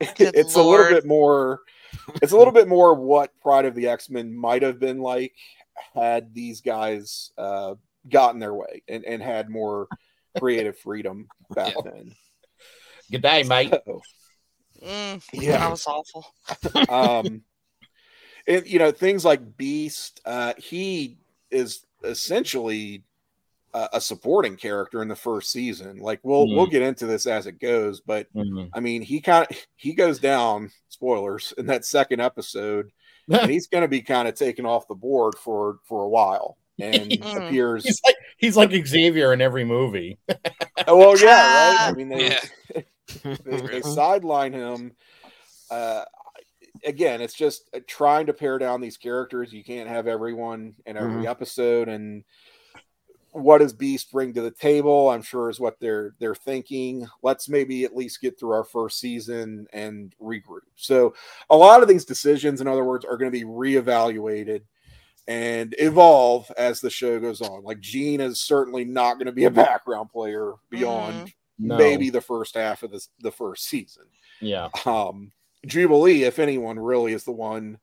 it, it's Lord. a little bit more. It's a little bit more what Pride of the X-Men might have been like had these guys uh, gotten their way and, and had more creative freedom back yeah. then. Good day, mate. So, mm, yeah, that was awful. um, and, you know, things like Beast, uh, he is essentially a, a supporting character in the first season. Like, we'll mm-hmm. we'll get into this as it goes, but mm-hmm. I mean, he kind of he goes down. Spoilers in that second episode, and he's going to be kind of taken off the board for for a while, and appears he's like, he's like Xavier in every movie. Oh well, yeah, right. I mean, they yeah. they, they sideline him. Uh, again, it's just trying to pare down these characters. You can't have everyone in every mm-hmm. episode, and what does Beast bring to the table? I'm sure is what they're they're thinking. Let's maybe at least get through our first season and regroup. So a lot of these decisions, in other words, are going to be reevaluated and evolve as the show goes on. Like Jean is certainly not going to be a background player beyond mm-hmm. no. maybe the first half of this, the first season. Yeah. Um, Jubilee, if anyone, really is the one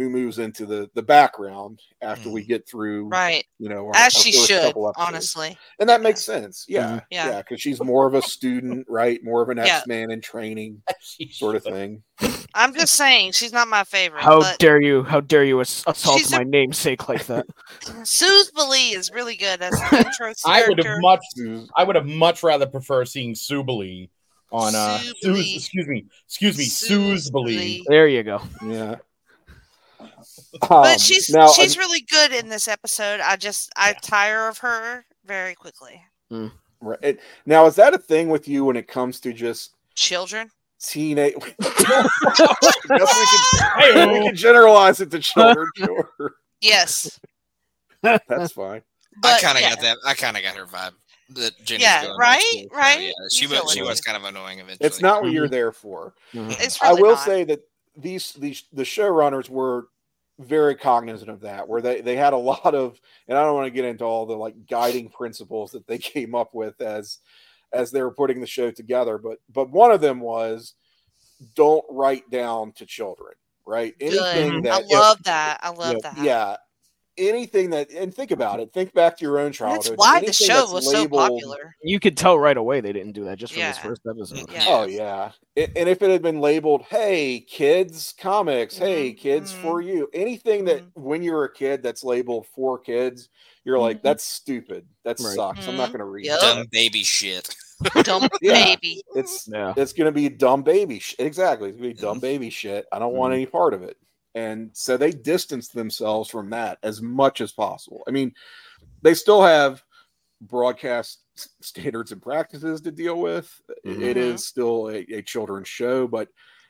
who moves into the, the background after mm. we get through, right? You know, our, as our she should, honestly, and that yeah. makes sense. Yeah, mm-hmm. yeah, yeah, because she's more of a student, right? More of an yeah. X-Man in training, sort of thing. I'm just saying, she's not my favorite. How but... dare you? How dare you assault my a... namesake like that? Suzbeli is really good as an intro. I would have much, I would have much rather prefer seeing Suzbeli on uh, Suz, excuse me, excuse me, Suzbeli. There you go. Yeah. But um, she's now, she's uh, really good in this episode. I just I yeah. tire of her very quickly. Mm. Right now, is that a thing with you when it comes to just children? Teenage. I guess we can, we can generalize it to children. Sure. Yes, that's fine. But, I kind of yeah. got that. I kind of got her vibe. That Jenny's yeah, going right, right. So, yeah, she you was she was kind of annoying eventually. It's not what mm-hmm. you're there for. Mm-hmm. It's really I will not. say that these these the showrunners were very cognizant of that, where they, they had a lot of, and I don't want to get into all the like guiding principles that they came up with as as they were putting the show together, but but one of them was don't write down to children, right? Anything Good. that I love it, that I love you know, that yeah anything that and think about it, think back to your own childhood. That's why anything the show was labeled, so popular. You could tell right away they didn't do that just from yeah. this first episode. Yeah. Oh yeah, it, and if it had been labeled, "Hey kids, comics," mm-hmm. "Hey kids mm-hmm. for you," anything that mm-hmm. when you're a kid that's labeled for kids, you're mm-hmm. like, "That's stupid. That right. sucks. Mm-hmm. I'm not going to read yep. dumb baby shit." Dumb yeah. baby. It's yeah. it's going to be dumb baby. Sh- exactly. It's going to be dumb baby shit. I don't mm-hmm. want any part of it. And so they distanced themselves from that as much as possible. I mean, they still have broadcast standards and practices to deal with. Mm-hmm. It is still a, a children's show, but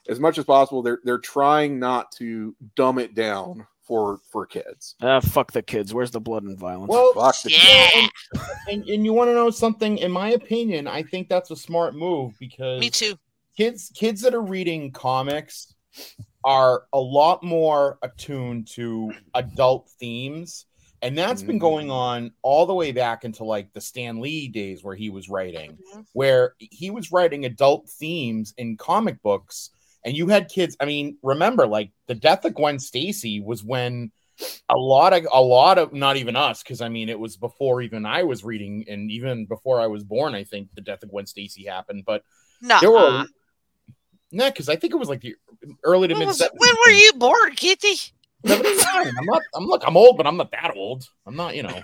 as much as possible, they're they're trying not to dumb it down for for kids. Ah, uh, fuck the kids. Where's the blood and violence? Well, fuck the yeah. kids. And, and, and you want to know something? In my opinion, I think that's a smart move because me too. Kids, kids that are reading comics are a lot more attuned to adult themes, and that's mm-hmm. been going on all the way back into like the Stan Lee days where he was writing mm-hmm. where he was writing adult themes in comic books, and you had kids. I mean, remember like the death of Gwen Stacy was when a lot of a lot of not even us, because I mean it was before even I was reading, and even before I was born I think the death of Gwen Stacy happened, but Nuh-uh. there were No, because I think it was like the early to mid seventies. When were you born, Kitty? seventy-nine I'm not. I'm look. I'm old, but I'm not that old. I'm not. You know.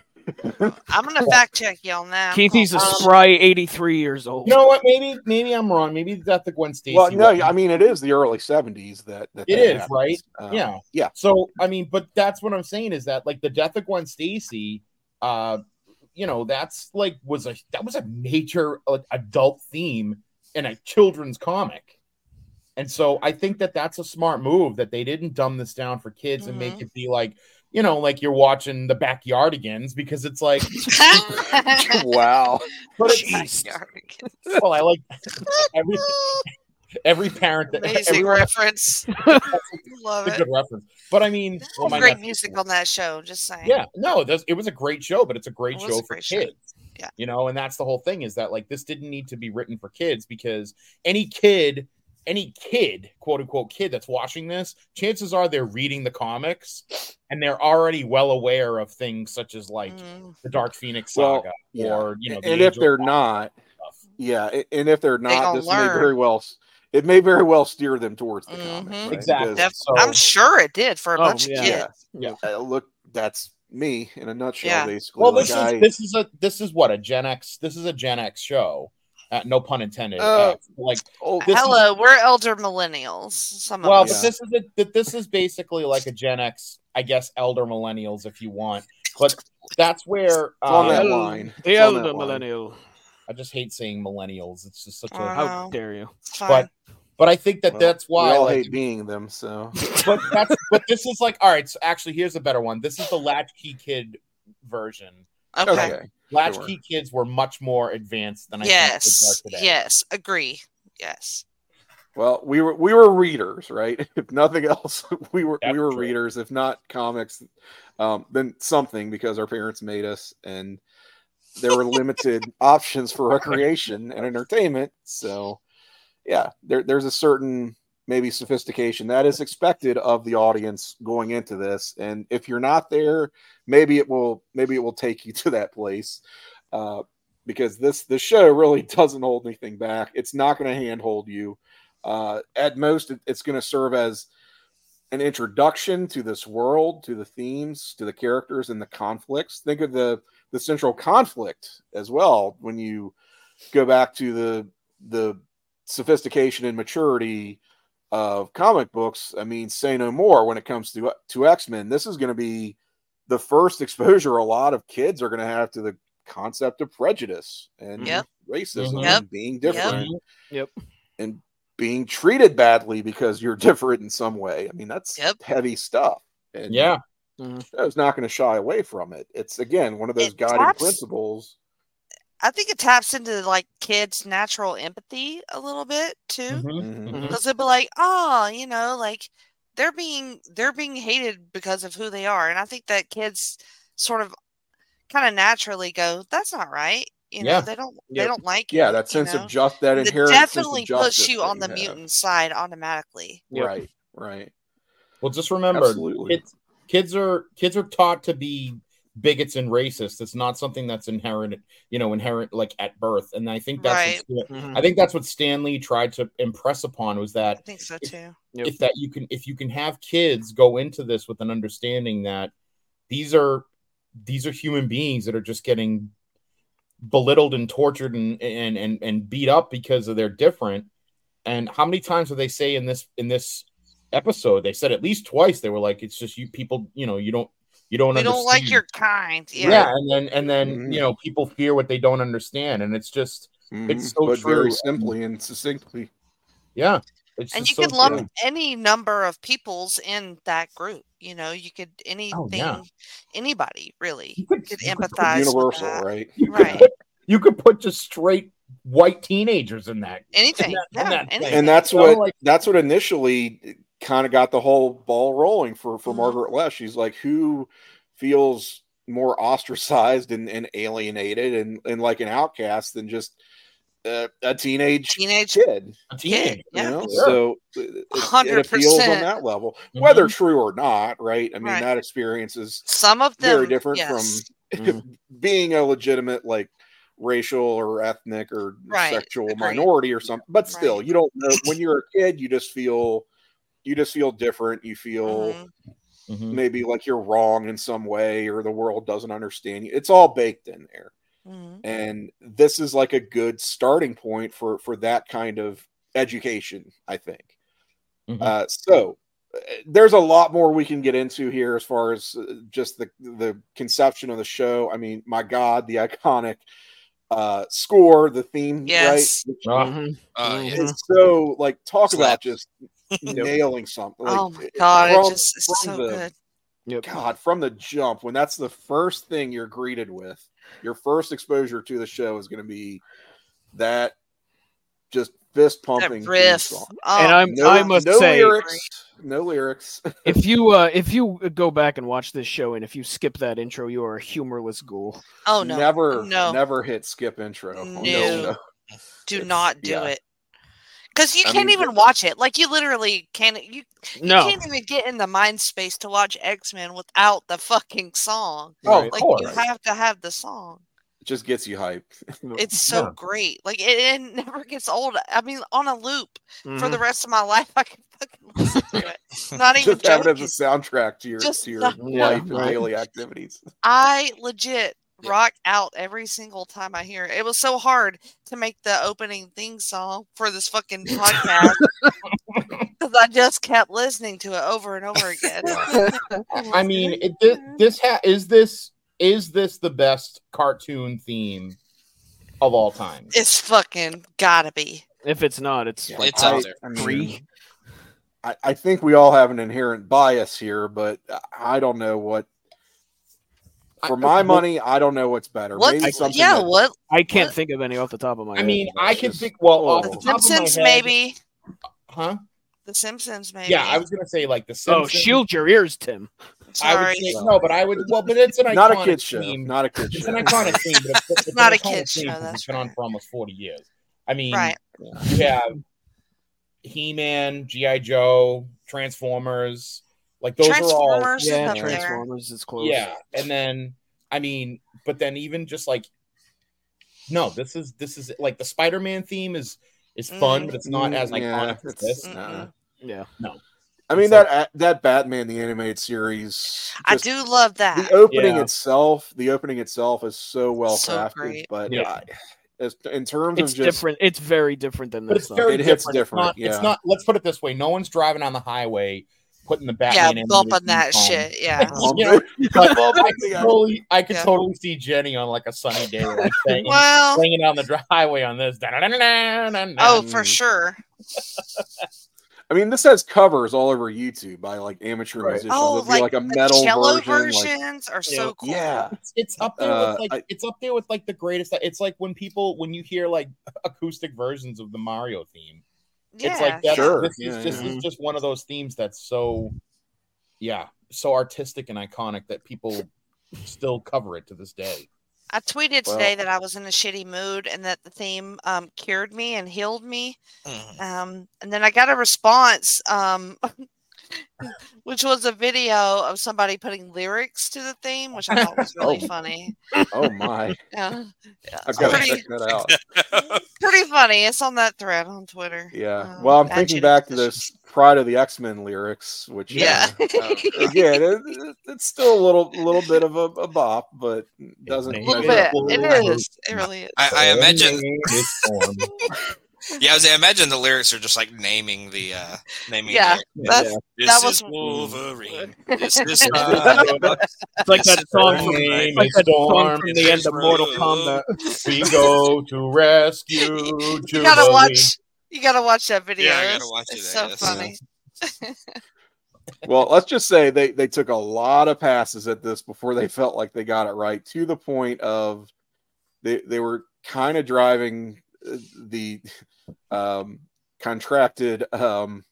I'm gonna fact check y'all now. Keithy's a spry eighty-three years old. You know what? Maybe, maybe I'm wrong. Maybe that's the Gwen Stacy. Well, no. One. I mean, it is the early seventies that, that it that is, happens. right? Um, yeah, yeah. So I mean, but that's what I'm saying is that like the death of Gwen Stacy, uh, you know, that's like was a that was a major like adult theme in a children's comic. And so I think that that's a smart move that they didn't dumb this down for kids mm-hmm. and make it be like, you know, like you're watching the Backyardigans, because it's like, wow. But it's, well, I like every, every parent. That, Amazing every, reference. Love it. Good reference. But I mean, well, great nephew, music on that show. Just saying. Yeah, no, it was a great show, but it's a great it show a for great kids. Show. Yeah. You know, and that's the whole thing is that like, this didn't need to be written for kids because any kid Any kid, quote unquote, kid that's watching this, chances are they're reading the comics and they're already well aware of things such as like mm. the Dark Phoenix well, saga yeah. or, you know, the and if they're not, stuff. yeah, and if they're not, they this learn. may very well, it may very well steer them towards the mm-hmm. comics. Right? Exactly. Because, so, I'm sure it did for a oh, bunch yeah. of kids. Yeah. yeah. Uh, look, that's me in a nutshell, yeah. basically. Well, this, like is, I, this is a, this is what a Gen X, this is a Gen X show. Uh, no pun intended. Uh, uh, like, oh, this hello, is, we're elder millennials. Some well, of but yeah. this is a, this is basically like a Gen X, I guess, elder millennials, if you want. But that's where uh, on that line, the it's elder millennial. Line. I just hate saying millennials. It's just such a uh, how dare you? But but I think that well, that's why we all like, hate being them. So, but that's but this is like all right. So actually, here's a better one. This is the Latchkey Kid version. Okay. okay. Latchkey sure. kids were much more advanced than I yes. think they are today. Yes, agree. Yes. Well, we were we were readers, right? If nothing else, we were That's we were true. readers. If not comics, um, then something because our parents made us, and there were limited options for recreation and entertainment. So, yeah, there, there's a certain maybe sophistication that is expected of the audience going into this. And if you're not there, maybe it will, maybe it will take you to that place. Uh, because this, this show really doesn't hold anything back. It's not going to handhold you. Uh, at most, it's going to serve as an introduction to this world, to the themes, to the characters and the conflicts. Think of the, the central conflict as well. When you go back to the, the sophistication and maturity of comic books, I mean, say no more when it comes to, to X-Men. This is going to be the first exposure a lot of kids are going to have to the concept of prejudice and yep. racism yep. and being different yep. and being treated badly because you're different in some way. I mean, that's yep. heavy stuff. And yeah. Mm-hmm. I was not going to shy away from it. It's, again, one of those it guiding taps, principles. I think it taps into, like, kids' natural empathy a little bit, too. Because mm-hmm. mm-hmm. it'll be like, oh, you know, like, they're being, they're being hated because of who they are. And I think that kids sort of kind of naturally go, that's not right. You know, yeah. they don't yeah. they don't like yeah, it. Yeah, that sense know? of just that inherent. It definitely puts you on the mutant side automatically. Yep. Right, right. Well, just remember, kids, kids are kids are taught to be bigots and racists. It's not something that's inherent, you know, inherent like at birth. And I think that's right. what, mm-hmm. I think that's what Stan Lee tried to impress upon, was that I think so too. If, yep. if that you can if you can have kids go into this with an understanding that these are these are human beings that are just getting belittled and tortured and, and and and beat up because of they're different. And how many times did they say in this in this episode? They said at least twice. They were like, "It's just you people. You know, you don't you don't. They don't like your kind." Yeah, yeah and then and then mm-hmm. you know, people fear what they don't understand, and it's just mm-hmm. it's so but true. Very simply and succinctly. Yeah, it's and you so could true. lump any number of peoples in that group. You know, you could anything, oh, yeah. anybody really you could, could you empathize. Could universal, with right? You right. Could put, you could put just straight white teenagers in that. Anything, in that, yeah, in that anything. And that's so what like, that's what initially kind of got the whole ball rolling for for mm-hmm. Margaret Loesch. She's like, who feels more ostracized and, and alienated and, and like an outcast than just a, a teenage teenage kid? A teenage, yeah. You know? Sure. So one hundred percent it feels on that level, mm-hmm. whether true or not, right? I mean, right. that experience is some of them very different yes. from mm-hmm. being a legitimate like racial or ethnic or right. sexual Agreed. minority or something. But still, right. you don't know. When you're a kid, you just feel you just feel different. You feel mm-hmm. maybe like you're wrong in some way, or the world doesn't understand you. It's all baked in there. Mm-hmm. And this is like a good starting point for, for that kind of education, I think. Mm-hmm. Uh, so uh, there's a lot more we can get into here as far as uh, just the, the conception of the show. I mean, my God, the iconic uh, score, the theme, yes. right? Mm-hmm. Uh, yeah. It's so like talk Slap. about just nailing something. Like, oh my God, from, it just is so the, good. Yep. God, from the jump, when that's the first thing you're greeted with, your first exposure to the show is going to be that just fist pumping riff. Oh. And I'm, no, I must no say, lyrics, no lyrics. If you uh, if you go back and watch this show, and if you skip that intro, you are a humorless ghoul. Oh no! Never, no. never hit skip intro. No, no, no. do it's, not do yeah. it. Because you can't I mean, even watch it. Like, you literally can't. You, you no. can't even get in the mind space to watch X-Men without the fucking song. Oh, like, oh, you right. have to have the song. It just gets you hyped. It's so yeah. great. Like, it, it never gets old. I mean, on a loop mm-hmm. for the rest of my life, I can fucking listen to it. Not even just have it as a soundtrack to your, to your not, life yeah, and right. daily activities. I legit yeah. rock out every single time I hear it. It was so hard to make the opening theme song for this fucking podcast because I just kept listening to it over and over again. I mean, it, this, this ha- is this is this the best cartoon theme of all time? It's fucking gotta be. If it's not, it's yeah, like, it's out there. I mean, I, I think we all have an inherent bias here, but I don't know what. For my money, I don't know what's better. What, maybe something yeah, that, what? I can't what? think of any off the top of my head. I mean, I can just, think, well, off the, the top Simpsons, of my head. maybe. Huh? The Simpsons, maybe. Yeah, I was going to say, like, the Simpsons. Oh, shield your ears, Tim. Sorry. I would say, no, but I would, well, but it's an not iconic a kid show. theme. Not a kid show. It's an iconic theme. But it's, it's, it's not a kid show. That's been right. on for almost forty years. I mean, right. you have He-Man, G I. Joe, Transformers, like those Transformers are all Transformers. Yeah, Transformers is close. Yeah, and then I mean, but then even just like no, this is this is like the Spider-Man theme is is fun, mm. but it's not as iconic yeah, as this. Uh, yeah, no. I mean, that like, that Batman, the animated series. I do love that. The opening yeah. itself, the opening itself is so well so crafted, great. But yeah. I, in terms it's of just different, it's very different than this. It's very it different. hits different. It's not, yeah. it's not. Let's put it this way: no one's driving on the highway, putting the Batman. Yeah, bumping that home. shit. Yeah. you know, I could, totally, I could yeah. totally see Jenny on like a sunny day, like singing, well, singing on the highway on this. Oh, for sure. I mean, this has covers all over YouTube by like amateur right. musicians. Oh, like, like a metal cello version, versions like, are so cool. Yeah, it's, it's up there uh, with like I, it's up there with like the greatest. It's like when people when you hear like acoustic versions of the Mario theme. Yeah, it's like that's, sure. This, yeah, is yeah. Just, this is just one of those themes that's so yeah, so artistic and iconic that people still cover it to this day. I tweeted today well, that I was in a shitty mood and that the theme um, cured me and healed me. Mm. Um, and then I got a response, um, which was a video of somebody putting lyrics to the theme, which I thought was really oh. funny. Oh, my. Yeah. yeah. I've got pretty, to check that out. Pretty funny. It's on that thread on Twitter. Yeah. Um, well, I'm thinking back to this Pride of the X-Men lyrics, which, yeah, uh, uh, again, it, it, it's still a little little bit of a, a bop, but doesn't. It, it is. It really is. I, I imagine. yeah, I was, I imagine the lyrics are just like naming the uh, naming. Yeah, that's, yeah. This that is was Wolverine. This is uh, it's like that song from, like that song from the end of Mortal Kombat. We go to rescue. You Jubilee. Gotta watch. You gotta watch that video. Yeah, I gotta watch it. It's so funny. Yeah. Well, let's just say they, they took a lot of passes at this before they felt like they got it right, to the point of they they were kind of driving the um, contracted um,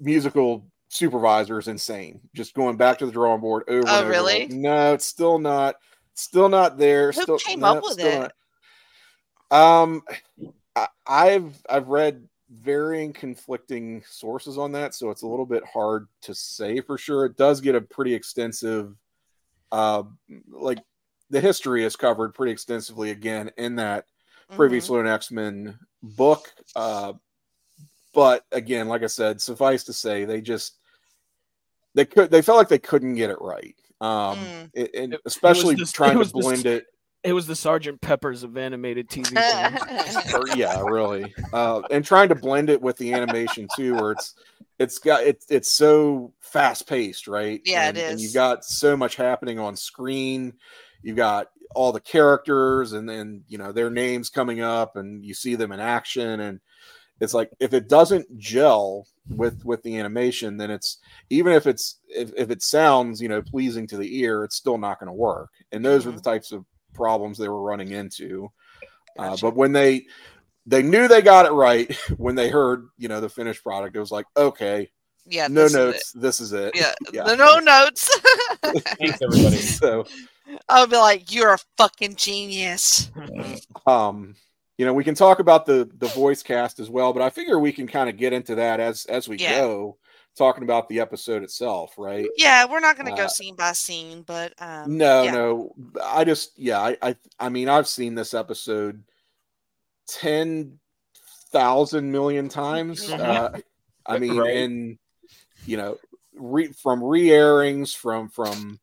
musical supervisors insane. Just going back to the drawing board over. Oh, and over. Really? Like, no, it's still not. Still not there. Who still, came no, up with it? Not. Um. I've I've read varying conflicting sources on that, so it's a little bit hard to say for sure. It does get a pretty extensive, uh, like the history is covered pretty extensively again in that mm-hmm. previously an X-Men book. Uh, but again, like I said, suffice to say, they just they could they felt like they couldn't get it right, um, mm. it, and especially just, trying to blend just... it. It was the Sergeant Pepper's of animated T V. or, yeah, really. Uh, and trying to blend it with the animation too, where it's it's got it's it's so fast paced, right? Yeah, and, it is. And you've got so much happening on screen. You've got all the characters, and then you know their names coming up, and you see them in action, and it's like if it doesn't gel with with the animation, then it's even if it's if, if it sounds you know pleasing to the ear, it's still not going to work. And those mm-hmm. are the types of problems they were running into, uh, gotcha. But when they they knew they got it right when they heard you know the finished product, it was like okay, yeah, no this notes, is this is it, yeah, yeah. The no notes. Thanks everybody. So I'll be like, you're a fucking genius. Um, you know, we can talk about the the voice cast as well, but I figure we can kind of get into that as as we yeah. go. Talking about the episode itself, right? Yeah, we're not going to go uh, scene by scene, but um, no, yeah. no, I just, yeah, I, I, I mean, I've seen this episode ten thousand million times. Mm-hmm. Uh, I mean, right. and you know, re, from re-airings, from from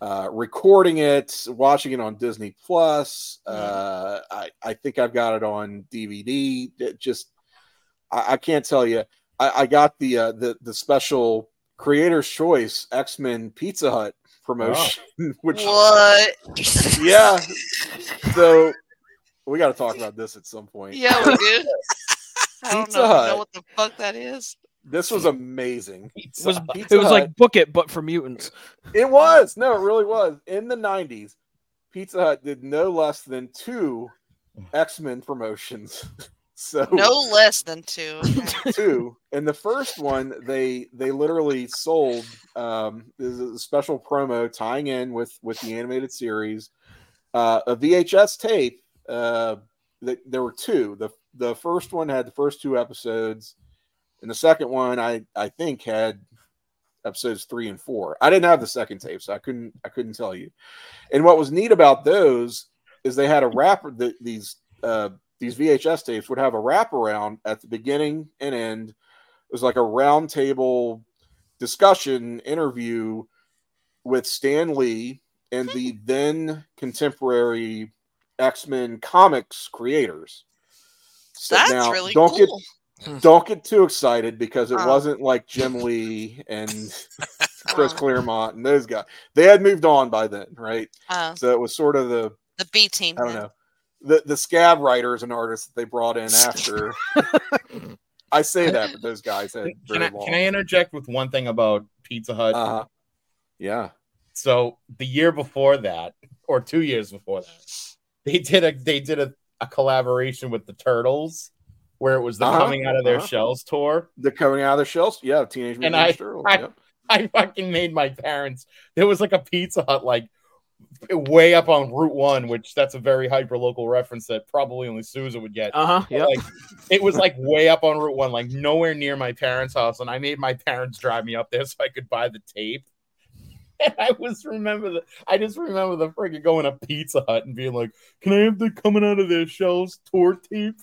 uh, recording it, watching it on Disney Plus. Mm-hmm. Uh, I, I think I've got it on D V D. It just, I, I can't tell you. I got the uh, the the special Creator's Choice X-Men Pizza Hut promotion. Wow. Which, what? Yeah. So we got to talk about this at some point. Yeah, we do. I don't know, I know what the fuck that is. This was amazing. Pizza it was, Pizza it was like Book It, but for mutants. It was. No, it really was. In the nineties, Pizza Hut did no less than two X-Men promotions. So no less than two. Okay. Two. And the first one, they they literally sold um this is a special promo tying in with, with the animated series. Uh, a V H S tape. Uh, that there were two. The the first one had the first two episodes, and the second one I I think had episodes three and four. I didn't have the second tape, so I couldn't I couldn't tell you. And what was neat about those is they had a wrapper. The, these uh, these V H S tapes would have a wraparound at the beginning and end. It was like a round table discussion interview with Stan Lee and the then contemporary X-Men comics creators. So That's now, really don't cool. Get, don't get too excited because it um. wasn't like Jim Lee and Chris um. Claremont and those guys. They had moved on by then, right? Uh, so it was sort of the... The B team. I don't then. know. The, the scab writers and artists that they brought in after... I say that, but those guys had very can, I, long. Can I interject with one thing about Pizza Hut? Uh, yeah. So the year before that, or two years before that, they did a they did a, a collaboration with the Turtles, where it was the uh-huh. coming out of their uh-huh. shells tour. The coming out of their shells, yeah. Teenage Mutant Ninja Turtles. I, yeah. I fucking made my parents. There was like a Pizza Hut like way up on Route One, which that's a very hyper local reference that probably only Souza would get. Uh huh. Yeah. Like, it was like way up on Route One, like nowhere near my parents' house, and I made my parents drive me up there so I could buy the tape. And I was remember the I just remember the freaking going to Pizza Hut and being like, "Can I have the coming out of their shells tour tape?"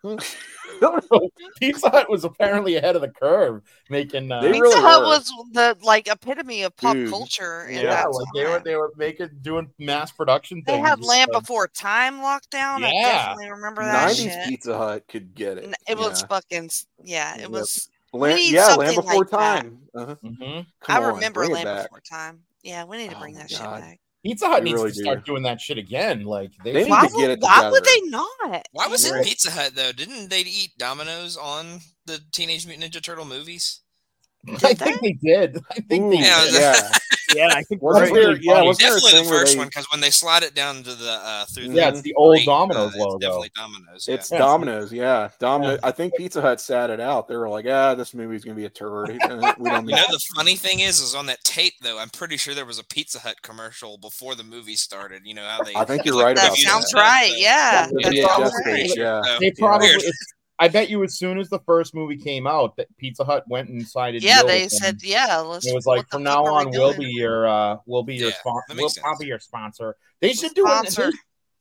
So Pizza Hut was apparently ahead of the curve, making uh, Pizza really Hut were. was the like epitome of pop Dude. culture. In yeah, that like they were they were making doing mass production. They things. had Land so. Before Time lockdown. Yeah. I definitely remember that. Nineties shit. Pizza Hut could get it. It was yeah. fucking yeah. It yep. was. Land, yeah, Land Before like Time. Uh-huh. Mm-hmm. I on, remember Land Before Time. Yeah, we need to bring oh that shit back. Pizza Hut they needs really to do. start doing that shit again. Like they, they need to would, get it Why together. would they not? Why was it Pizza Hut though? Didn't they eat Domino's on the Teenage Mutant Ninja Turtle movies? Did I they? think they did. I think Ooh, they did. Yeah. Yeah, I think was right. there, yeah, was definitely the first they... one because when they slide it down to the uh, through yeah, the, it's the old Domino's uh, logo. It's definitely Domino's. Yeah. It's yeah, Domino's, yeah. Domino. Yeah. I think Pizza Hut sat it out. They were like, ah, this movie's gonna be a turd. We don't need you know, the funny thing is, is on that tape though. I'm pretty sure there was a Pizza Hut commercial before the movie started. You know how they? I think you're right. Like, about that sounds that. right. Yeah. Yeah. That's yeah, that's right. Page, yeah. So, they probably. Yeah. I bet you as soon as the first movie came out, that Pizza Hut went and cited. Yeah, they said, yeah. Let's, it was like, from now on, we'll be your, uh, we'll be your, yeah, spon- we'll probably your sponsor. They should do it. They,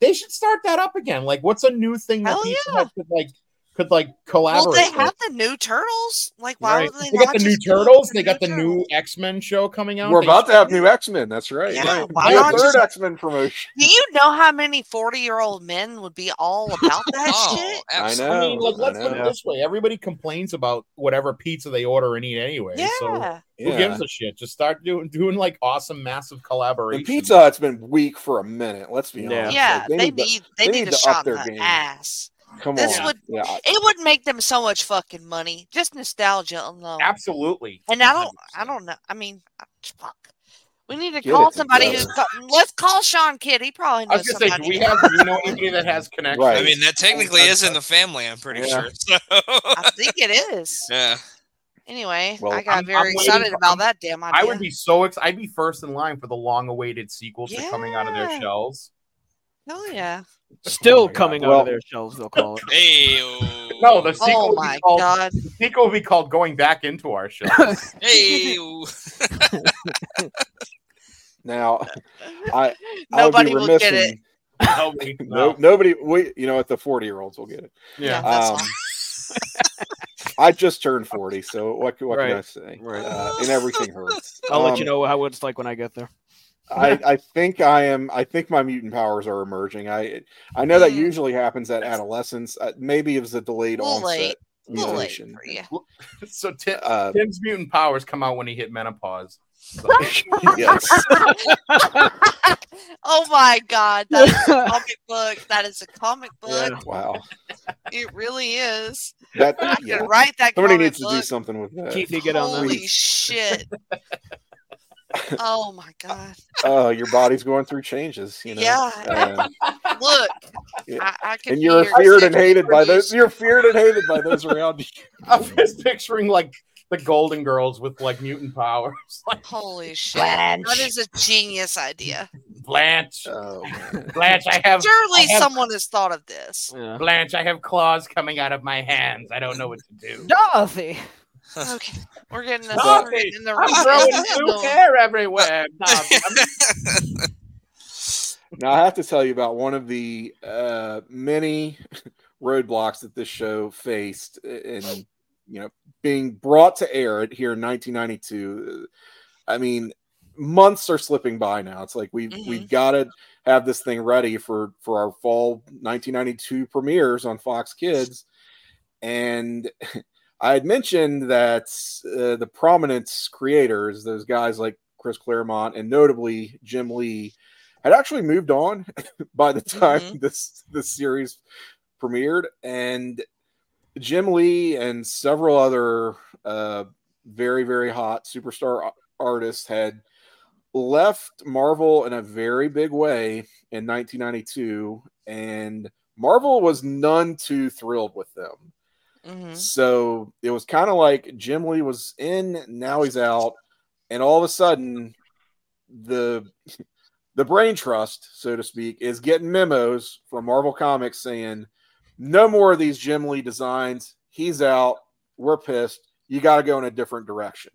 they should start that up again. Like, what's a new thing that Hell Pizza yeah. Hut could like could like collaborate? Well, they have the new Turtles. Like, why right. would they? They not got the new Turtles. They new got the Turtles. new X-Men show coming out. We're they about to have new X-Men. That's right. Yeah, yeah. Why not third just... X-Men promotion. Do you know how many forty-year-old men would be all about that oh, shit? Absolutely. I know. I mean, like, let's know. Put it this way: everybody complains about whatever pizza they order and eat anyway. Yeah. So who yeah. gives a shit? Just start doing doing like awesome, massive collaboration. Pizza Hut's been weak for a minute. Let's be honest. Yeah, like, they, they need to, they need to, to shop up their game. ass. Come this on. Would, yeah. It would make them so much fucking money. Just nostalgia alone. Absolutely. And I don't I don't know. I mean, fuck. We need to Get call somebody who's let's call Sean Kidd. He probably knows. I was gonna somebody. say, do we have do you know anybody that has connections? Right. I mean, that technically is in the family, I'm pretty yeah. sure. So. I think it is. Yeah. Anyway, well, I got I'm, very I'm excited waiting. about that damn idea. I would be so excited. I'd be first in line for the long awaited sequels yeah. to Coming Out of Their Shells. Oh yeah. Still oh coming well, out of their shells, they'll call it. Hey-o. No, the sequel, oh my called, God. the sequel will be called Going Back Into Our Shells. Hey-o. Now, I nobody will get it. Nobody, no, nobody, we, you know, at the forty-year-olds will get it. Yeah. yeah um, I just turned forty, so what, what right. can I say? Right. Uh, and everything hurts. I'll um, let you know how it's like when I get there. I, I think I am. I think my mutant powers are emerging. I I know that usually happens at adolescence. Uh, maybe it was a delayed we'll onset mutation. We'll so Tim, uh, Tim's mutant powers come out when he hit menopause. So. Yes. Oh my God! That's a comic book. That is a comic book. Yeah. Wow. It really is. That I yeah. can write that. Somebody comic needs book. to do something with that. Keep me get on Holy that. shit. Oh my God! Oh, uh, your body's going through changes. You know? Yeah. Uh, Look, yeah. I, I can. And you're feared and hated by those. You're feared and hated by those around you. I'm just picturing like the Golden Girls with like mutant powers. Like, holy shit! Blanche. That is a genius idea. Blanche, oh, Blanche, I have. Surely I have, someone has thought of this. Yeah. Blanche, I have claws coming out of my hands. I don't know what to do. Dorothy. Okay, we're getting this. Dorothy, in the I'm throwing blue hair everywhere. Now I have to tell you about one of the uh, many roadblocks that this show faced in, you know, being brought to air here in nineteen ninety-two. I mean, months are slipping by now. It's like we've mm-hmm. we've got to have this thing ready for for our fall nineteen ninety-two premieres on Fox Kids. And I had mentioned that uh, the prominent creators, those guys like Chris Claremont and notably Jim Lee, had actually moved on by the time mm-hmm. this this series premiered, and Jim Lee and several other uh, very, very hot superstar artists had left Marvel in a very big way in nineteen ninety-two, and Marvel was none too thrilled with them. Mm-hmm. So it was kind of like Jim Lee was in, now he's out, and all of a sudden the... the brain trust, so to speak, is getting memos from Marvel Comics saying, no more of these Jim Lee designs. He's out. We're pissed. You got to go in a different direction.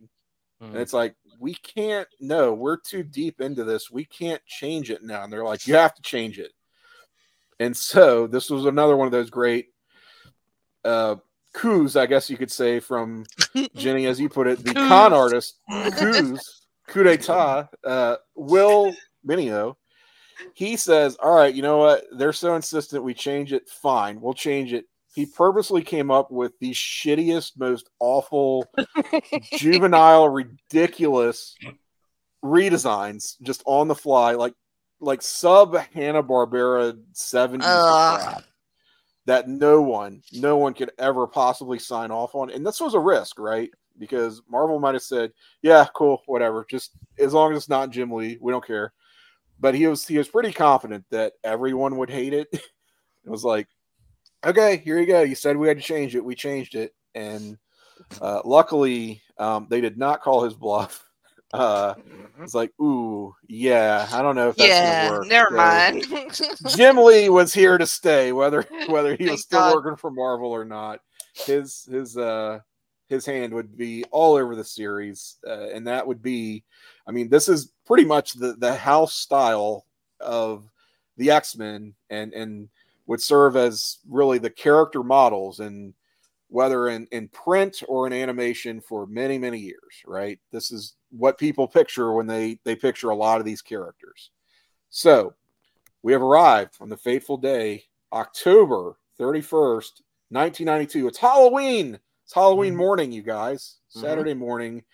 Mm-hmm. And it's like, we can't, no, we're too deep into this. We can't change it now. And they're like, you have to change it. And so this was another one of those great uh, coups, I guess you could say, from Jenny, as you put it, the con artist, coups, coup d'etat, uh, Will Meugniot, he says, all right, you know what? They're so insistent we change it. Fine, we'll change it. He purposely came up with the shittiest, most awful, juvenile, ridiculous redesigns just on the fly, like like sub Hanna-Barbera seventies uh. crap that no one, no one could ever possibly sign off on. And this was a risk, right? Because Marvel might have said, yeah, cool, whatever. Just as long as it's not Jim Lee, we don't care. But he was he was pretty confident that everyone would hate it. It was like, okay, here you go. You said we had to change it. We changed it. And uh, luckily, um, they did not call his bluff. Uh, it's like, ooh, yeah, I don't know if that's yeah, going to work. Yeah, never so, mind. Jim Lee was here to stay, whether whether he was still God. working for Marvel or not. His his uh, his hand would be all over the series, uh, and that would be, I mean, this is pretty much the, the house style of the X-Men, and, and would serve as really the character models, and whether in, in print or in animation for many, many years, right? This is what people picture when they, they picture a lot of these characters. So we have arrived on the fateful day, October thirty-first, nineteen ninety-two. It's Halloween. It's Halloween morning, you guys. Saturday mm-hmm. morning.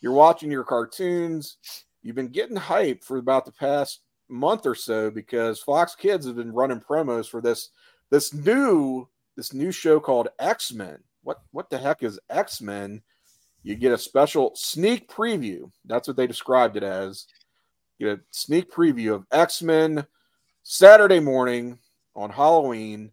You're watching your cartoons. You've been getting hype for about the past month or so because Fox Kids has been running promos for this this new this new show called X-Men. What what the heck is X-Men? You get a special sneak preview. That's what they described it as. You get a sneak preview of X-Men Saturday morning on Halloween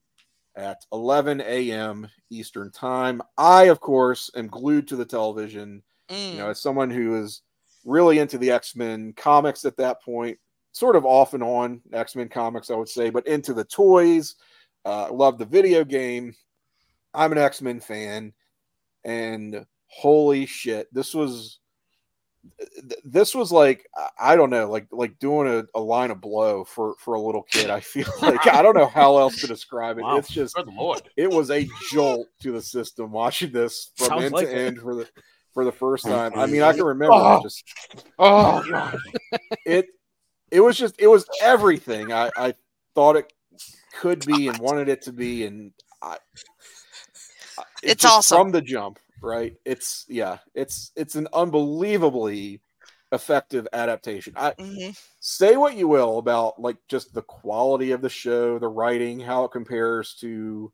at eleven a.m. Eastern time. I, of course, am glued to the television. Mm. You know, as someone who is really into the X-Men comics at that point, sort of off and on X-Men comics, I would say, but into the toys. Uh, love the video game. I'm an X-Men fan. And holy shit, this was... This was like, I don't know, like like doing a, a line of blow for, for a little kid. I feel like I don't know how else to describe it. Wow. It's just, Lord. It was a jolt to the system watching this from Sounds end like to it. end for the for the first time. I mean, I can remember oh. just oh God. it it was just it was everything I, I thought it could be and wanted it to be, and I, it it's awesome from the jump. Right, it's yeah, it's it's an unbelievably effective adaptation. I mm-hmm. say what you will about like just the quality of the show, the writing, how it compares to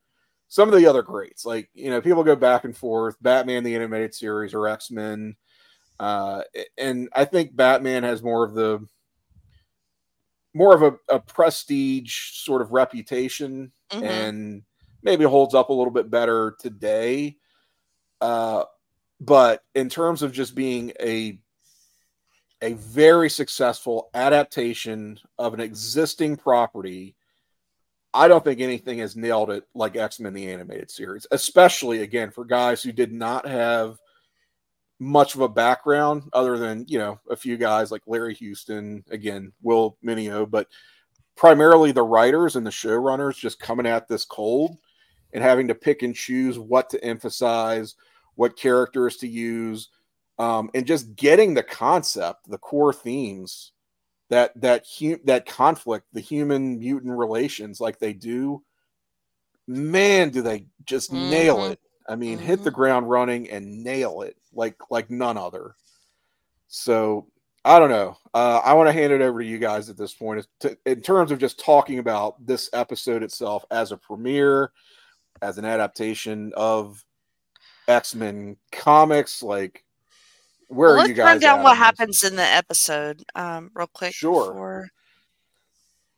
some of the other greats. Like, you know, people go back and forth, Batman the Animated Series or X-Men, uh, and I think Batman has more of the more of a, a prestige sort of reputation, mm-hmm. and maybe holds up a little bit better today. Uh, But in terms of just being a a very successful adaptation of an existing property, I don't think anything has nailed it like X-Men: The Animated Series, especially, again, for guys who did not have much of a background other than, you know, a few guys like Larry Houston, again, Will Meugniot, but primarily the writers and the showrunners just coming at this cold and having to pick and choose what to emphasize, what characters to use, um, and just getting the concept, the core themes, that that hu- that conflict, the human mutant relations, like they do. Man, do they just mm-hmm. nail it? I mean, mm-hmm. hit the ground running and nail it like like none other. So I don't know. Uh, I want to hand it over to you guys at this point to, in terms of just talking about this episode itself as a premiere, as an adaptation of X-Men comics. Like, where well, are you guys? Let's run down what happens in the episode um, real quick. Sure. Before...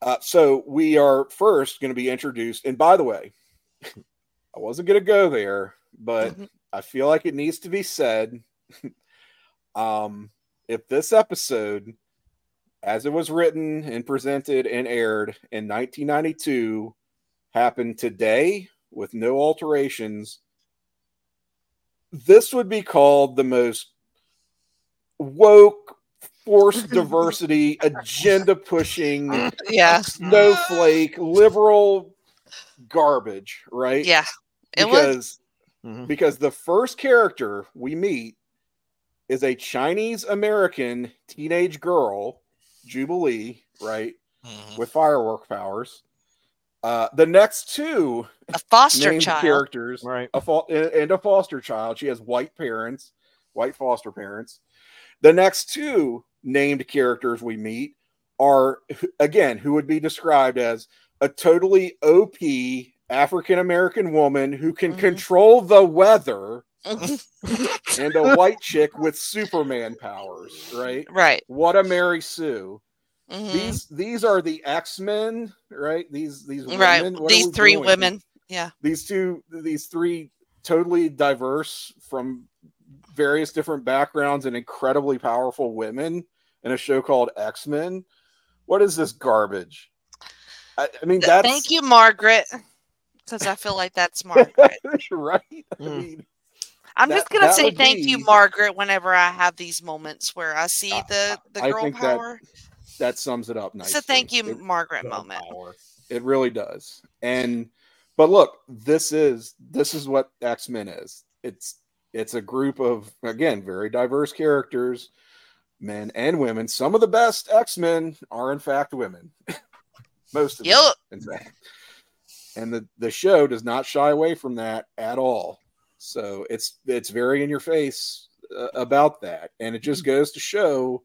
Uh, so we are first going to be introduced. And by the way, I wasn't going to go there, but mm-hmm. I feel like it needs to be said. um. If this episode, as it was written and presented and aired in nineteen ninety-two, happened today with no alterations, this would be called the most woke, forced diversity, agenda-pushing, yeah. snowflake, liberal garbage, right? Yeah. It because, was- because the first character we meet is a Chinese-American teenage girl, Jubilee, right, mm-hmm. with firework powers. Uh, the next two a foster child characters, right, a fo- and a foster child. She has white parents, white foster parents. The next two named characters we meet are, again, who would be described as a totally O P African-American woman who can mm-hmm. control the weather. And a white chick with Superman powers, right? Right. What a Mary Sue. Mm-hmm. These these are the X-Men, right? These these women. Right. These three doing? women. Yeah. These two, these three totally diverse from various different backgrounds and incredibly powerful women in a show called X-Men. What is this garbage? I, I mean, that's... Thank you, Margaret. Because I feel like that's Margaret. Right? I mm. mean... I'm that, just gonna say thank be, you, Margaret, whenever I have these moments where I see the, the I girl think power. That, that sums it up nicely. It's a thank you, it, Margaret moment. Power. It really does. And but look, this is this is what X-Men is. It's it's a group of, again, very diverse characters, men and women. Some of the best X-Men are in fact women. Most of yep. them, in fact. And the, the show does not shy away from that at all. So it's it's very in your face uh, about that. And it just goes to show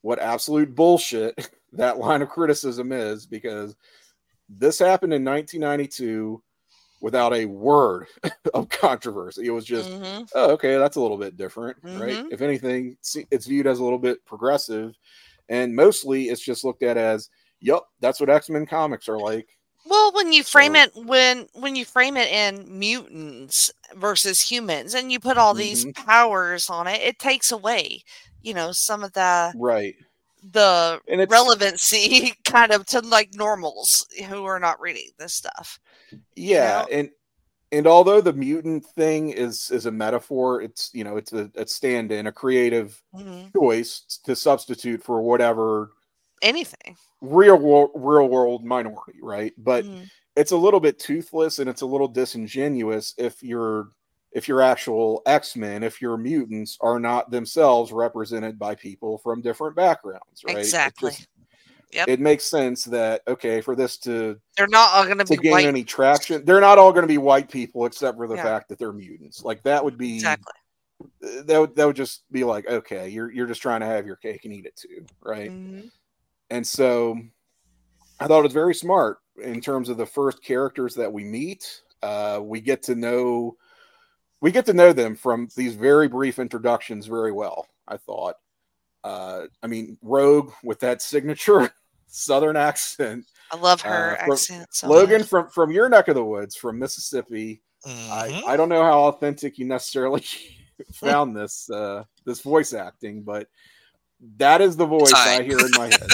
what absolute bullshit that line of criticism is, because this happened in nineteen ninety-two without a word of controversy. It was just, mm-hmm. oh, okay, that's a little bit different, mm-hmm. right? If anything, it's viewed as a little bit progressive. And mostly it's just looked at as, yep, that's what X-Men comics are like. Well, when you frame so, it when when you frame it in mutants versus humans, and you put all mm-hmm. these powers on it, it takes away, you know, some of the right the relevancy kind of to like normals who are not reading this stuff. Yeah, you know? and and although the mutant thing is is a metaphor, it's you know it's a, a stand-in, a creative mm-hmm. choice to substitute for whatever. Anything real world, real world minority, right? But mm. it's a little bit toothless and it's a little disingenuous if your if your actual X-Men, if your mutants are not themselves represented by people from different backgrounds, right? Exactly. It, just, yep. it makes sense that okay for this to they're not all going to be gain white. Any traction. They're not all going to be white people, except for the yeah. fact that they're mutants. Like that would be exactly. That would that would just be like okay, you're you're just trying to have your cake and eat it too, right? Mm-hmm. And so I thought it was very smart in terms of the first characters that we meet. Uh, we get to know we get to know them from these very brief introductions very well, I thought. Uh, I mean, Rogue with that signature Southern accent. I love her uh, from, accent. So Logan, much. from from your neck of the woods, from Mississippi. Mm-hmm. I, I don't know how authentic you necessarily found this uh, this voice acting, but that is the voice I hear in my head.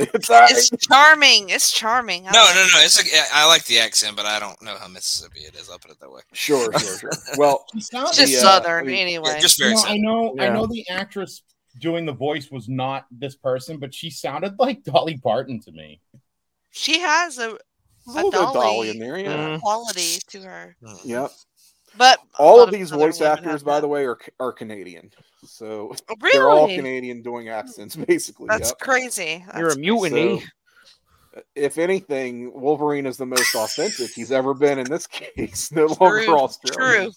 It's, it's charming. It's charming. I no, like no, no. It's a, I like the accent, but I don't know how Mississippi it is. I'll put it that way. Sure, sure, sure. Well, just the, southern uh, anyway. Yeah, just very no, southern. I know. Yeah. I know the actress doing the voice was not this person, but she sounded like Dolly Parton to me. She has a, a, a dolly, dolly in there, yeah. quality to her. Yep. But all of these voice actors, by the way, are are Canadian. So really? They're all Canadian doing accents, basically. That's yep. crazy. That's You're a mutiny. So, if anything, Wolverine is the most authentic he's ever been in this case. No longer true, Australian.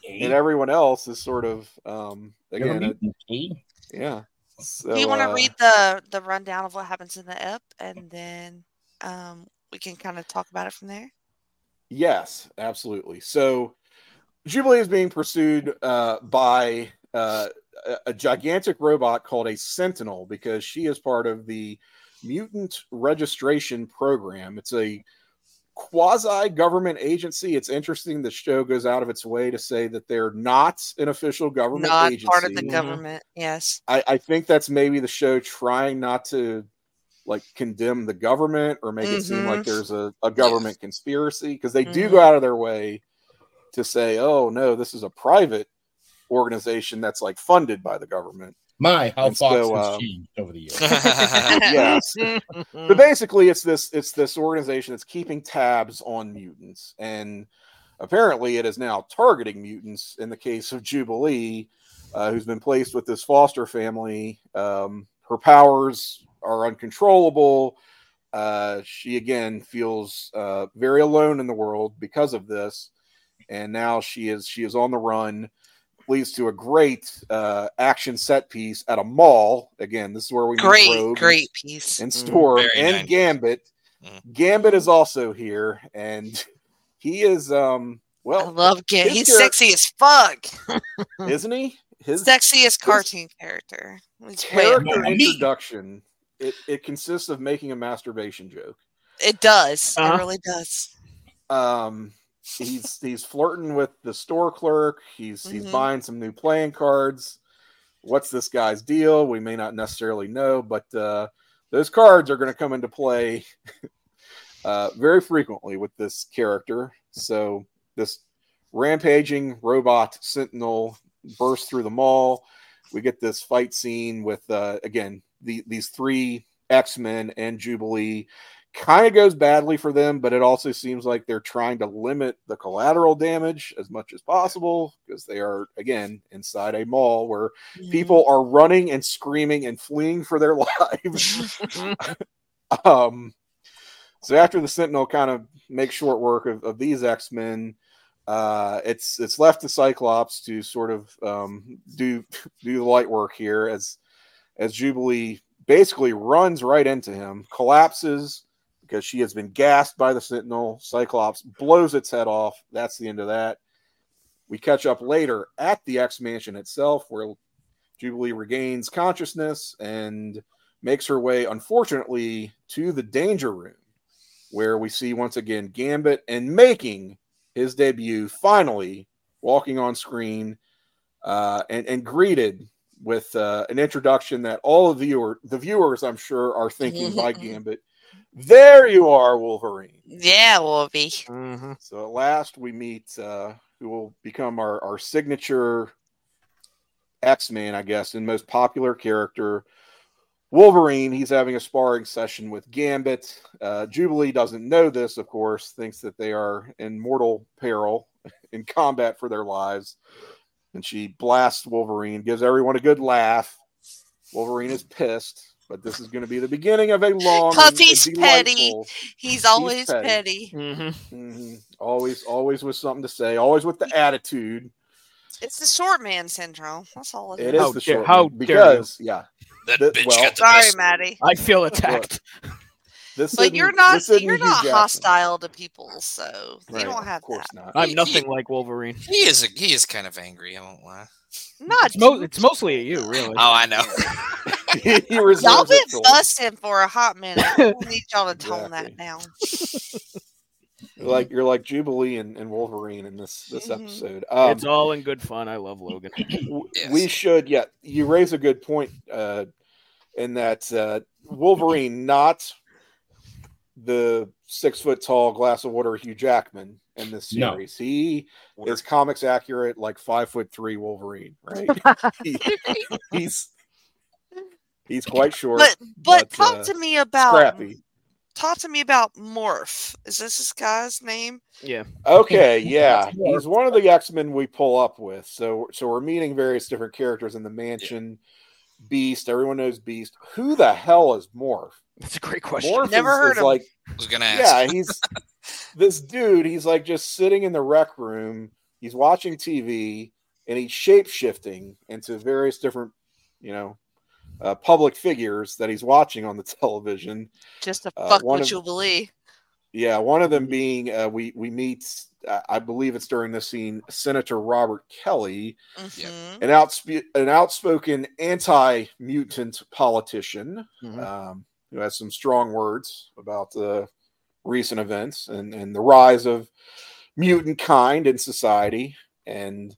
True. And everyone else is sort of um again. A, yeah. So, do you want to uh, read the, the rundown of what happens in the ep, and then um, we can kind of talk about it from there? Yes, absolutely. So Jubilee is being pursued uh, by uh, a, a gigantic robot called a Sentinel because she is part of the Mutant Registration Program. It's a quasi-government agency. It's interesting the show goes out of its way to say that they're not an official government not agency. Not part of the government, yes. I, I think that's maybe the show trying not to like condemn the government or make mm-hmm. it seem like there's a, a government conspiracy because they mm-hmm. do go out of their way to say, oh, no, this is a private organization that's, like, funded by the government. My, how and Fox so, has um, changed over the years. Yes. But basically, it's this it's this organization that's keeping tabs on mutants. And apparently, it is now targeting mutants in the case of Jubilee, uh, who's been placed with this foster family. Um, her powers are uncontrollable. Uh, she, again, feels uh, very alone in the world because of this. And now she is she is on the run, leads to a great uh, action set piece at a mall. Again, this is where we great, meet Rogue great and, piece and Storm mm, and nice. Gambit. Mm. Gambit is also here, and he is um well. I love Gambit. He's sexy as fuck, isn't he? His sexiest cartoon his character. It's character introduction. It it consists of making a masturbation joke. It does. Uh-huh. It really does. Um. He's he's flirting with the store clerk. He's mm-hmm. he's buying some new playing cards. What's this guy's deal? We may not necessarily know, but uh, those cards are going to come into play uh, very frequently with this character. So this rampaging robot Sentinel bursts through the mall. We get this fight scene with uh, again the, these three X-Men and Jubilee. Kind of goes badly for them, but it also seems like they're trying to limit the collateral damage as much as possible because they are, again, inside a mall where mm-hmm. people are running and screaming and fleeing for their lives. um, so after the Sentinel kind of makes short work of, of these X-Men, uh, it's it's left to Cyclops to sort of um, do do the light work here as as Jubilee basically runs right into him, collapses, because she has been gassed by the Sentinel. Cyclops blows its head off. That's the end of that. We catch up later at the X-Mansion itself where Jubilee regains consciousness and makes her way, unfortunately, to the Danger Room where we see once again Gambit and making his debut, finally walking on screen uh, and, and greeted with uh, an introduction that all of the, viewer, the viewers, I'm sure, are thinking by Gambit. There you are, Wolverine. Yeah, Wolvie. Mm-hmm. So at last we meet uh, who will become our, our signature X-Man, I guess, and most popular character, Wolverine. He's having a sparring session with Gambit. Uh, Jubilee doesn't know this, of course, thinks that they are in mortal peril in combat for their lives. And she blasts Wolverine, gives everyone a good laugh. Wolverine is pissed. But this is going to be the beginning of a long. Because he's petty. He's always he's petty. petty. Mm-hmm. Mm-hmm. Always, always with something to say. Always with the attitude. It's the short man syndrome. That's all it is. It is the short man. How because, dare you. Yeah. That this, bitch well, got the best. Sorry, Maddie. I feel attacked. This but you're not you're not hostile to people, so you right, don't have of course that. Not. I'm he, nothing he, like Wolverine. He is a, he is kind of angry. I won't lie. Not it's, mo- it's mostly at you, really. Oh, I know. Y'all been busting for a hot minute. I need y'all to tone exactly. that down. You're like you're like Jubilee and, and Wolverine in this this episode. Um, it's all in good fun. I love Logan. Yes. We should, yeah. You raise a good point uh, in that uh, Wolverine, not the six foot tall glass of water Hugh Jackman in this series. No. He is comics accurate, like five foot three Wolverine. Right? he, he's he's quite short. But but, but talk uh, to me about scrappy. Talk to me about Morph. Is this this guy's name? Yeah. Okay, yeah. He's one of the X-Men we pull up with. So so we're meeting various different characters in the mansion. Yeah. Beast. Everyone knows Beast. Who the hell is Morph? That's a great question. Morph Never is, heard is of like, him. I was gonna ask. Yeah, he's this dude. He's like just sitting in the rec room. He's watching T V, and he's shape-shifting into various different, you know, Uh, public figures that he's watching on the television. Just a fuck uh, what you'll believe. Yeah, one of them being uh, we we meet. Uh, I believe it's during this scene. Senator Robert Kelly, mm-hmm. an outsp- an outspoken anti-mutant politician, mm-hmm. um, who has some strong words about the recent events and and the rise of mutant kind in society. And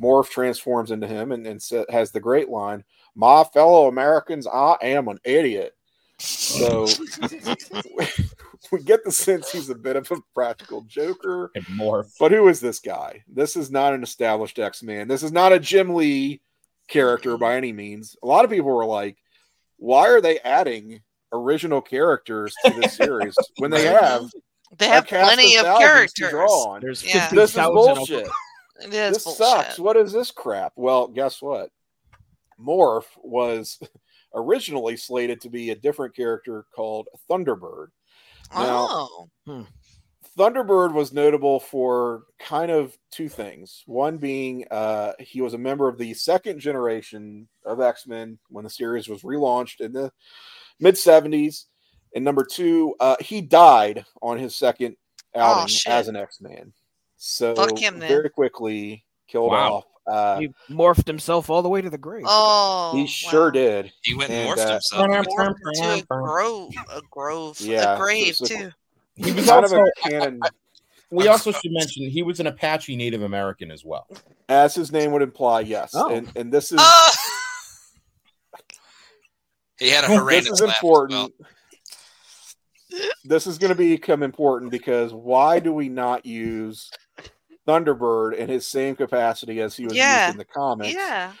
Morph transforms into him and, and has the great line, "My fellow Americans, I am an idiot." So we get the sense he's a bit of a practical joker. And Morph. But who is this guy? This is not an established X-Man. This is not a Jim Lee character by any means. A lot of people were like, why are they adding original characters to this series when they have they have plenty of characters? There's yeah. This is bullshit. It is this bullshit. Sucks. What is this crap? Well, guess what? Morph was originally slated to be a different character called Thunderbird. Oh. Now, hmm. Thunderbird was notable for kind of two things. One being uh, he was a member of the second generation of X-Men when the series was relaunched in the mid-seventies. And number two, uh, he died on his second outing oh, as an X-Man. So Fuck him, then. Very quickly killed wow. off. Uh, he morphed himself all the way to the grave. Oh, he sure wow. did. He went and morphed uh, himself. Morphed to a grove, a grove, yeah, a grave so, so too. He was kind also, of a canon. I, I, we also should mention he was an Apache Native American as well, as his name would imply. Yes, oh. and and this is oh. he had a horrendous. This is important. Well. This is going to become important because why do we not use Thunderbird in his same capacity as he was yeah. used in the comics? Yeah.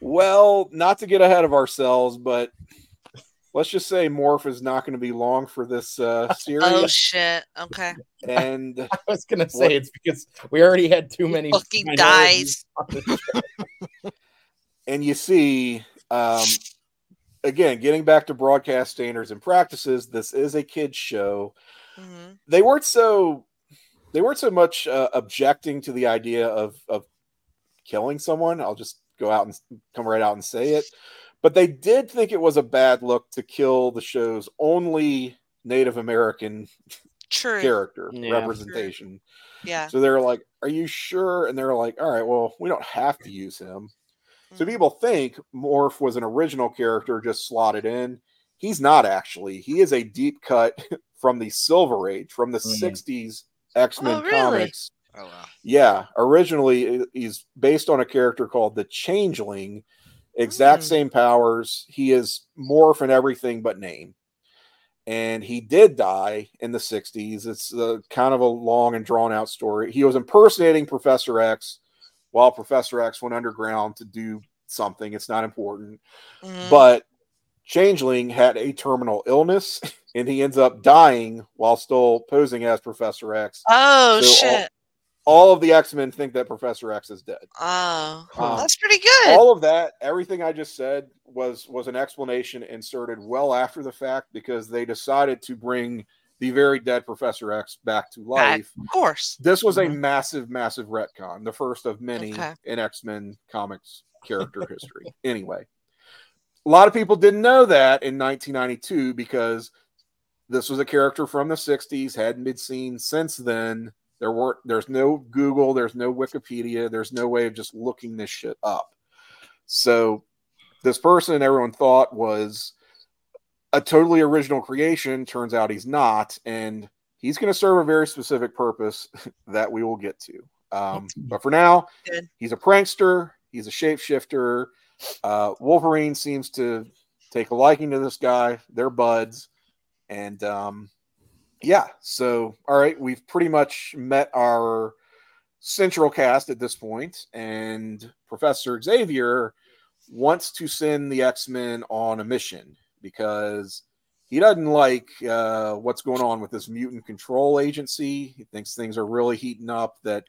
Well, not to get ahead of ourselves, but let's just say Morph is not going to be long for this uh, series. Oh shit! Okay. And I was going to say it's because we already had too many fucking dies. And you see, um, again, getting back to broadcast standards and practices, this is a kids' show. Mm-hmm. They weren't so. They weren't so much uh, objecting to the idea of, of killing someone. I'll just go out and come right out and say it. But they did think it was a bad look to kill the show's only Native American True. character yeah. representation. True. Yeah. So they're like, are you sure? And they're like, all right, well, we don't have to use him. Mm-hmm. So people think Morph was an original character just slotted in. He's not actually. He is a deep cut from the Silver Age, from the mm-hmm. sixties. X-Men oh, really? comics. Oh, wow. Yeah, originally he's based on a character called the Changeling. Exact mm. same powers. He is Morph and everything but name. And he did die in the sixties. It's a, kind of a long and drawn out story. He was impersonating Professor X while Professor X went underground to do something. It's not important. Mm. But Changeling had a terminal illness, and he ends up dying while still posing as Professor X. Oh, so shit. All, all of the X-Men think that Professor X is dead. Oh, um, that's pretty good. All of that, everything I just said, was, was an explanation inserted well after the fact because they decided to bring the very dead Professor X back to life. Back, of course. This was a massive, massive retcon, the first of many okay. in X-Men comics character history. Anyway. A lot of people didn't know that in nineteen ninety-two because this was a character from the sixties, hadn't been seen since then. There weren't, there's no Google, there's no Wikipedia, there's no way of just looking this shit up. So this person everyone thought was a totally original creation. Turns out he's not, and he's going to serve a very specific purpose that we will get to. Um, but for now, he's a prankster. He's a shapeshifter. Uh, Wolverine seems to take a liking to this guy. They're buds. And um, yeah, so, all right, we've pretty much met our central cast at this point, and Professor Xavier wants to send the X-Men on a mission because he doesn't like uh, what's going on with this mutant control agency. He thinks things are really heating up, that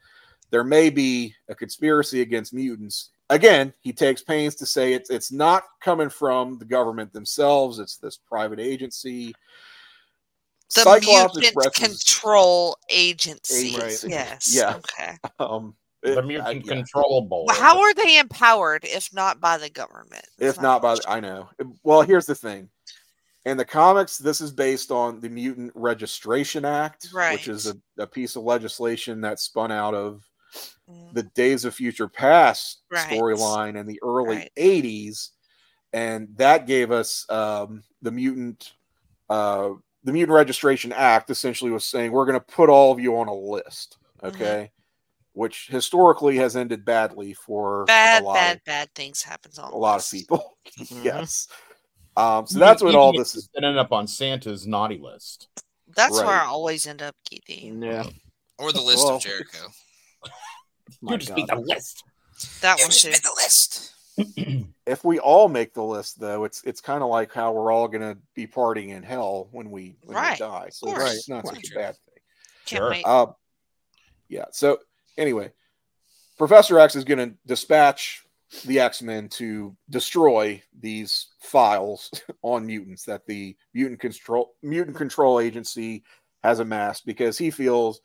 there may be a conspiracy against mutants. Again, he takes pains to say it's, it's not coming from the government themselves. It's this private agency. The Cyclops Mutant expresses... Control Agency. Right. Yes. Yeah. Okay. Um, it, the Mutant I, yeah. Control Board. Well, how are they empowered if not by the government? That's if not by the... I know. Well, here's the thing. In the comics, this is based on the Mutant Registration Act, right, which is a, a piece of legislation that spun out of the Days of Future Past right. storyline in the early right. eighties, and that gave us um, the mutant uh, the Mutant Registration Act. Essentially, was saying we're going to put all of you on a list, okay? Mm-hmm. Which historically has ended badly for bad, a lot bad, of, bad things happens on a lot of people. Mm-hmm. Yes, um, so that's what all this is. Ended up on Santa's naughty list. That's right. Where I always end up, Keithy. Yeah, or the list well, of Jericho. You just made the list. That you one should make the list. If we all make the list, though, it's it's kind of like how we're all going to be partying in hell when we, when right. we die. So right. it's not such a bad thing. Sure. Uh, yeah. So anyway, Professor X is going to dispatch the X-Men to destroy these files on mutants that the mutant control mutant control agency has amassed because he feels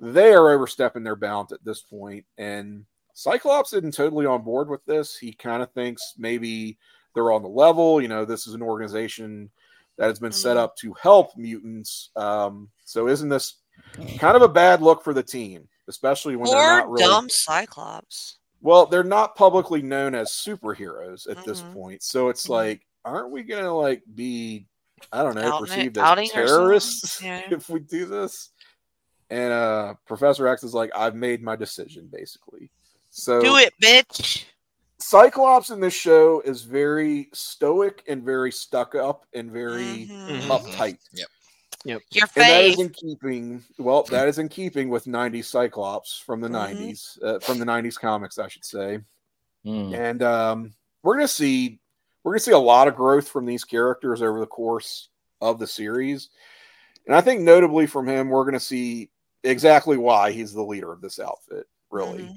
they are overstepping their bounds at this point, and Cyclops isn't totally on board with this. He kind of thinks maybe they're on the level. You know, this is an organization that has been set up to help mutants. Um, so isn't this kind of a bad look for the team, especially when or they're not really... dumb Cyclops. Well, they're not publicly known as superheroes at mm-hmm. this point. So it's mm-hmm. like, aren't we going to like be, I don't know, outing, perceived as terrorists yeah. if we do this? And uh, Professor X is like, I've made my decision, basically. So do it, bitch. Cyclops in this show is very stoic and very stuck up and very mm-hmm. uptight. Yep. Yep. Your face. And that is in keeping. Well, that is in keeping with nineties Cyclops from the mm-hmm. nineties, uh, from the nineties comics, I should say. Mm. And um, we're gonna see, we're gonna see a lot of growth from these characters over the course of the series. And I think notably from him, we're going to see exactly why he's the leader of this outfit, really. Mm-hmm.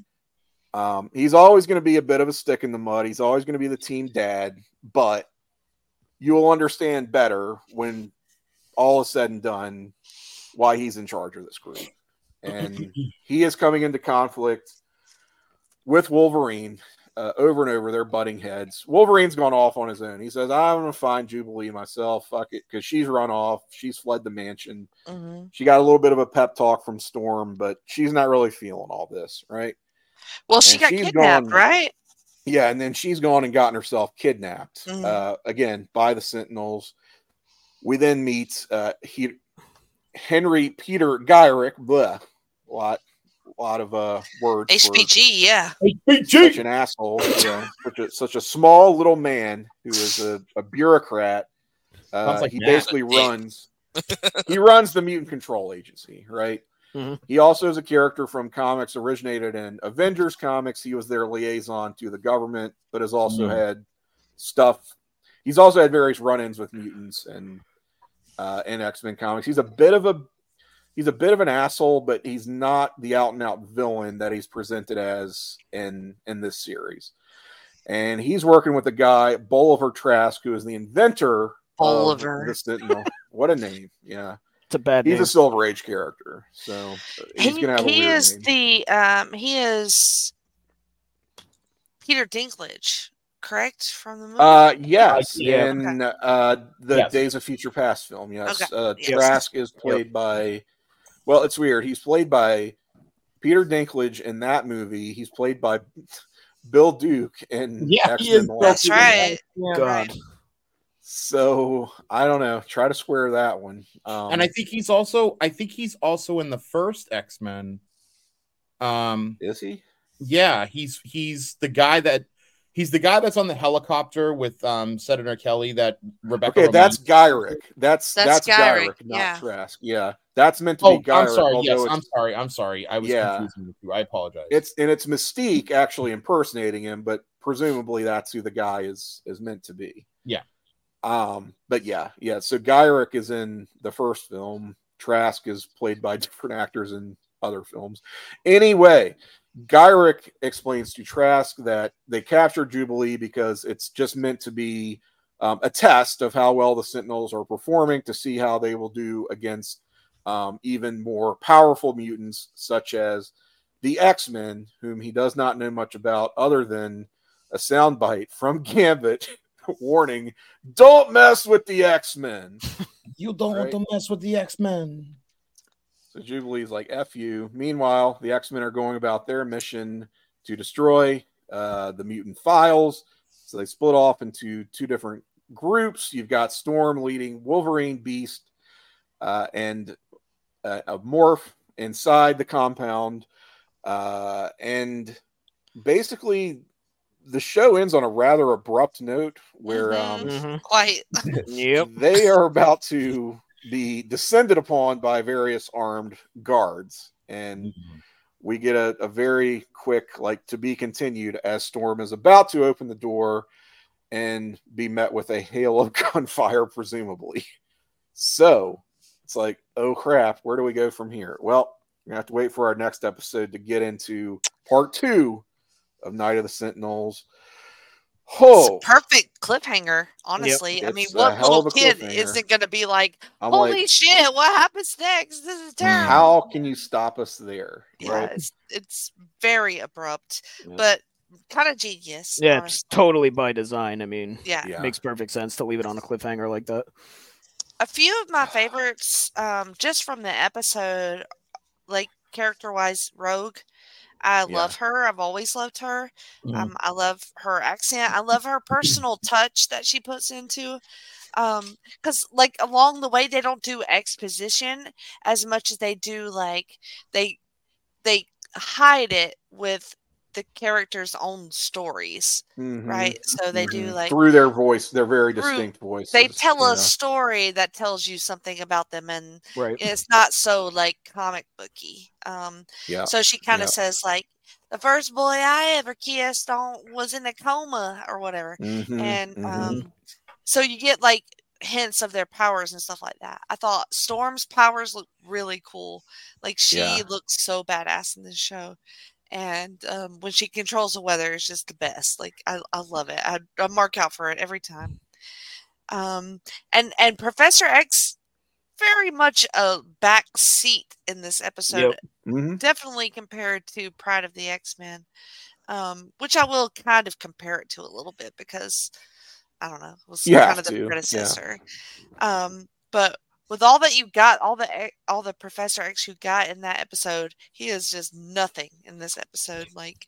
Um, he's always going to be a bit of a stick in the mud. He's always going to be the team dad, but you will understand better when all is said and done why he's in charge of this group. And he is coming into conflict with Wolverine uh, over and over. They're butting heads. Wolverine's gone off on his own. He says, I'm going to find Jubilee myself. Fuck it. Because she's run off. She's fled the mansion. Mm-hmm. She got a little bit of a pep talk from Storm, but she's not really feeling all this, right? Well, she and got kidnapped, gone, right? Yeah. And then she's gone and gotten herself kidnapped mm-hmm. uh, again by the Sentinels. We then meet uh, he, Henry Peter Gyrich. Blah. A lot. A lot of uh, words. H P G, yeah. H P G. Such an asshole. You know, such, a, such a small little man who is a, a bureaucrat. Uh, like he that. basically runs. He runs the Mutant Control Agency, right? Mm-hmm. He also is a character from comics originated in Avengers comics. He was their liaison to the government, but has also mm-hmm. had stuff. He's also had various run-ins with mutants and uh, in X-Men comics. He's a bit of a He's a bit of an asshole, but he's not the out-and-out villain that he's presented as in, in this series. And he's working with a guy, Bolivar Trask, who is the inventor Bolivar. of the Sentinel. What a name, yeah. It's a bad he's name. He's a Silver Age character, so he's he, going to have a he weird is name. The, um, he is Peter Dinklage, correct, from the movie? Uh, yes, yeah. in okay. uh, the yes. Days of Future Past film, yes. Okay. Uh, Trask yes. is played yep. by... Well, it's weird. He's played by Peter Dinklage in that movie. He's played by Bill Duke in yeah, X-Men. That's right. God. So I don't know. Try to square that one. Um, and I think he's also, I think he's also in the first X-Men. Um, is he? Yeah, he's he's the guy that he's the guy that's on the helicopter with um, Senator Kelly. That Rebecca. Okay, Romaine. That's Gyrich. That's that's, that's Gyrich, Gyrich, not yeah. Trask. Yeah, that's meant to oh, be Gyrich. I'm sorry. Yes, I'm sorry. I'm sorry. I was yeah. confusing the two. I apologize. It's and it's Mystique actually impersonating him, but presumably that's who the guy is is meant to be. Yeah. Um, but yeah, yeah. So Gyrich is in the first film. Trask is played by different actors in other films. Anyway, Gyrich explains to Trask that they captured Jubilee because it's just meant to be um, a test of how well the Sentinels are performing to see how they will do against um, even more powerful mutants such as the X-Men, whom he does not know much about other than a soundbite from Gambit. Warning, don't mess with the X-Men. You don't right? want to mess with the X-Men. So Jubilee's like, F you. Meanwhile, the X-Men are going about their mission to destroy uh, the mutant files. So they split off into two different groups. You've got Storm leading Wolverine, Beast, uh, and uh, a morph inside the compound. Uh, and basically... the show ends on a rather abrupt note where mm-hmm. um mm-hmm. quite yep. they are about to be descended upon by various armed guards. And mm-hmm. we get a, a very quick, like, to be continued as Storm is about to open the door and be met with a hail of gunfire, presumably. So it's like, oh crap, where do we go from here? Well, we're gonna have to wait for our next episode to get into part two of Night of the Sentinels. Oh, it's a perfect cliffhanger, honestly. Yep. I mean, what little kid isn't going to be like, I'm holy like, shit, what happens next? This is terrible. How can you stop us there? Yeah, right? it's, it's very abrupt, yeah. but kind of genius. Yeah, honestly. It's totally by design. I mean, yeah. yeah, it makes perfect sense to leave it on a cliffhanger like that. A few of my favorites, um, just from the episode, like character-wise, Rogue. I yeah. love her. I've always loved her. Mm. Um, I love her accent. I love her personal touch that she puts into. Um, because like along the way, they don't do exposition as much as they do. Like they, they hide it with the characters' own stories, mm-hmm. right? So they mm-hmm. do like through their voice, their very through, distinct voices. They tell yeah. a story that tells you something about them, and right. it's not so like comic booky. Um, yeah. So she kind of yeah. says like, "The first boy I ever kissed on was in a coma or whatever," mm-hmm. and mm-hmm. um, so you get like hints of their powers and stuff like that. I thought Storm's powers looked really cool. Like she yeah. looks so badass in this show. And um, when she controls the weather, it's just the best. Like, I, I love it. I, I mark out for it every time. Um, and, and Professor X, very much a back seat in this episode. Yep. Mm-hmm. Definitely compared to Pride of the X-Men, um, which I will kind of compare it to a little bit because, I don't know, it was you kind of the to. predecessor. Yeah. Um, but... with all that you got, all the all the Professor X you got in that episode, he is just nothing in this episode. Like,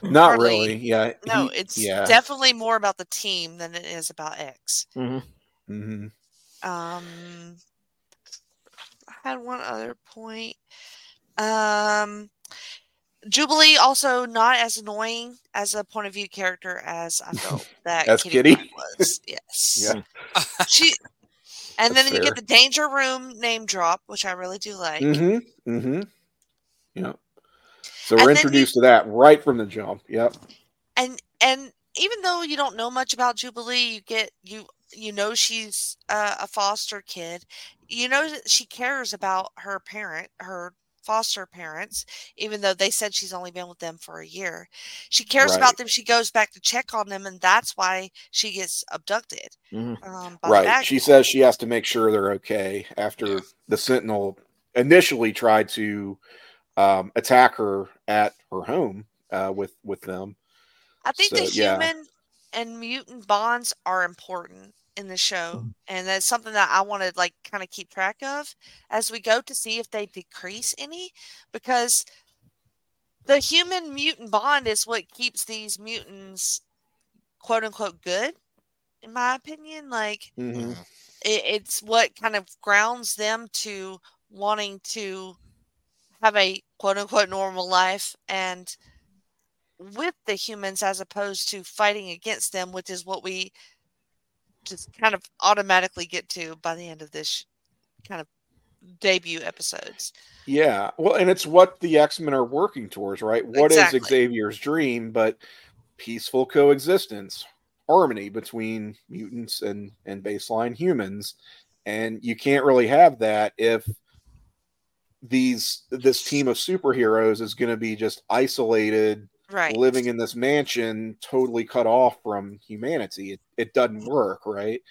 not hardly, really. Yeah, no, he, it's yeah. definitely more about the team than it is about X. Mm-hmm. Mm-hmm. Um, I had one other point. Um, Jubilee also not as annoying as a point of view character as I felt that as Kitty, Kitty? was. Yes, yeah, she. And That's then you fair. Get the Danger Room name drop, which I really do like. Mm-hmm. Mm-hmm. Yeah. So and we're introduced you, to that right from the jump. Yep. And and even though you don't know much about Jubilee, you get you you know she's uh, a foster kid. You know that she cares about her parent, her foster parents, even though they said she's only been with them for a year. She cares right. about them. She goes back to check on them, and that's why she gets abducted. Mm-hmm. Um, by right. She says she has to make sure they're okay after yeah. the Sentinel initially tried to um, attack her at her home uh, with, with them. I think so, the yeah. human and mutant bonds are important in the show, and that's something that I want to like kind of keep track of as we go to see if they decrease any, because the human mutant bond is what keeps these mutants quote unquote good in my opinion. Like, mm-hmm. it, it's what kind of grounds them to wanting to have a quote-unquote normal life and with the humans as opposed to fighting against them, which is what we just kind of automatically get to by the end of this kind of debut episodes. Yeah. Well, and it's what the X-Men are working towards, right? What exactly. is Xavier's dream, but peaceful coexistence, harmony between mutants and, and baseline humans. And you can't really have that if these, this team of superheroes is going to be just isolated, right, living in this mansion, totally cut off from humanity. It, it doesn't work, right?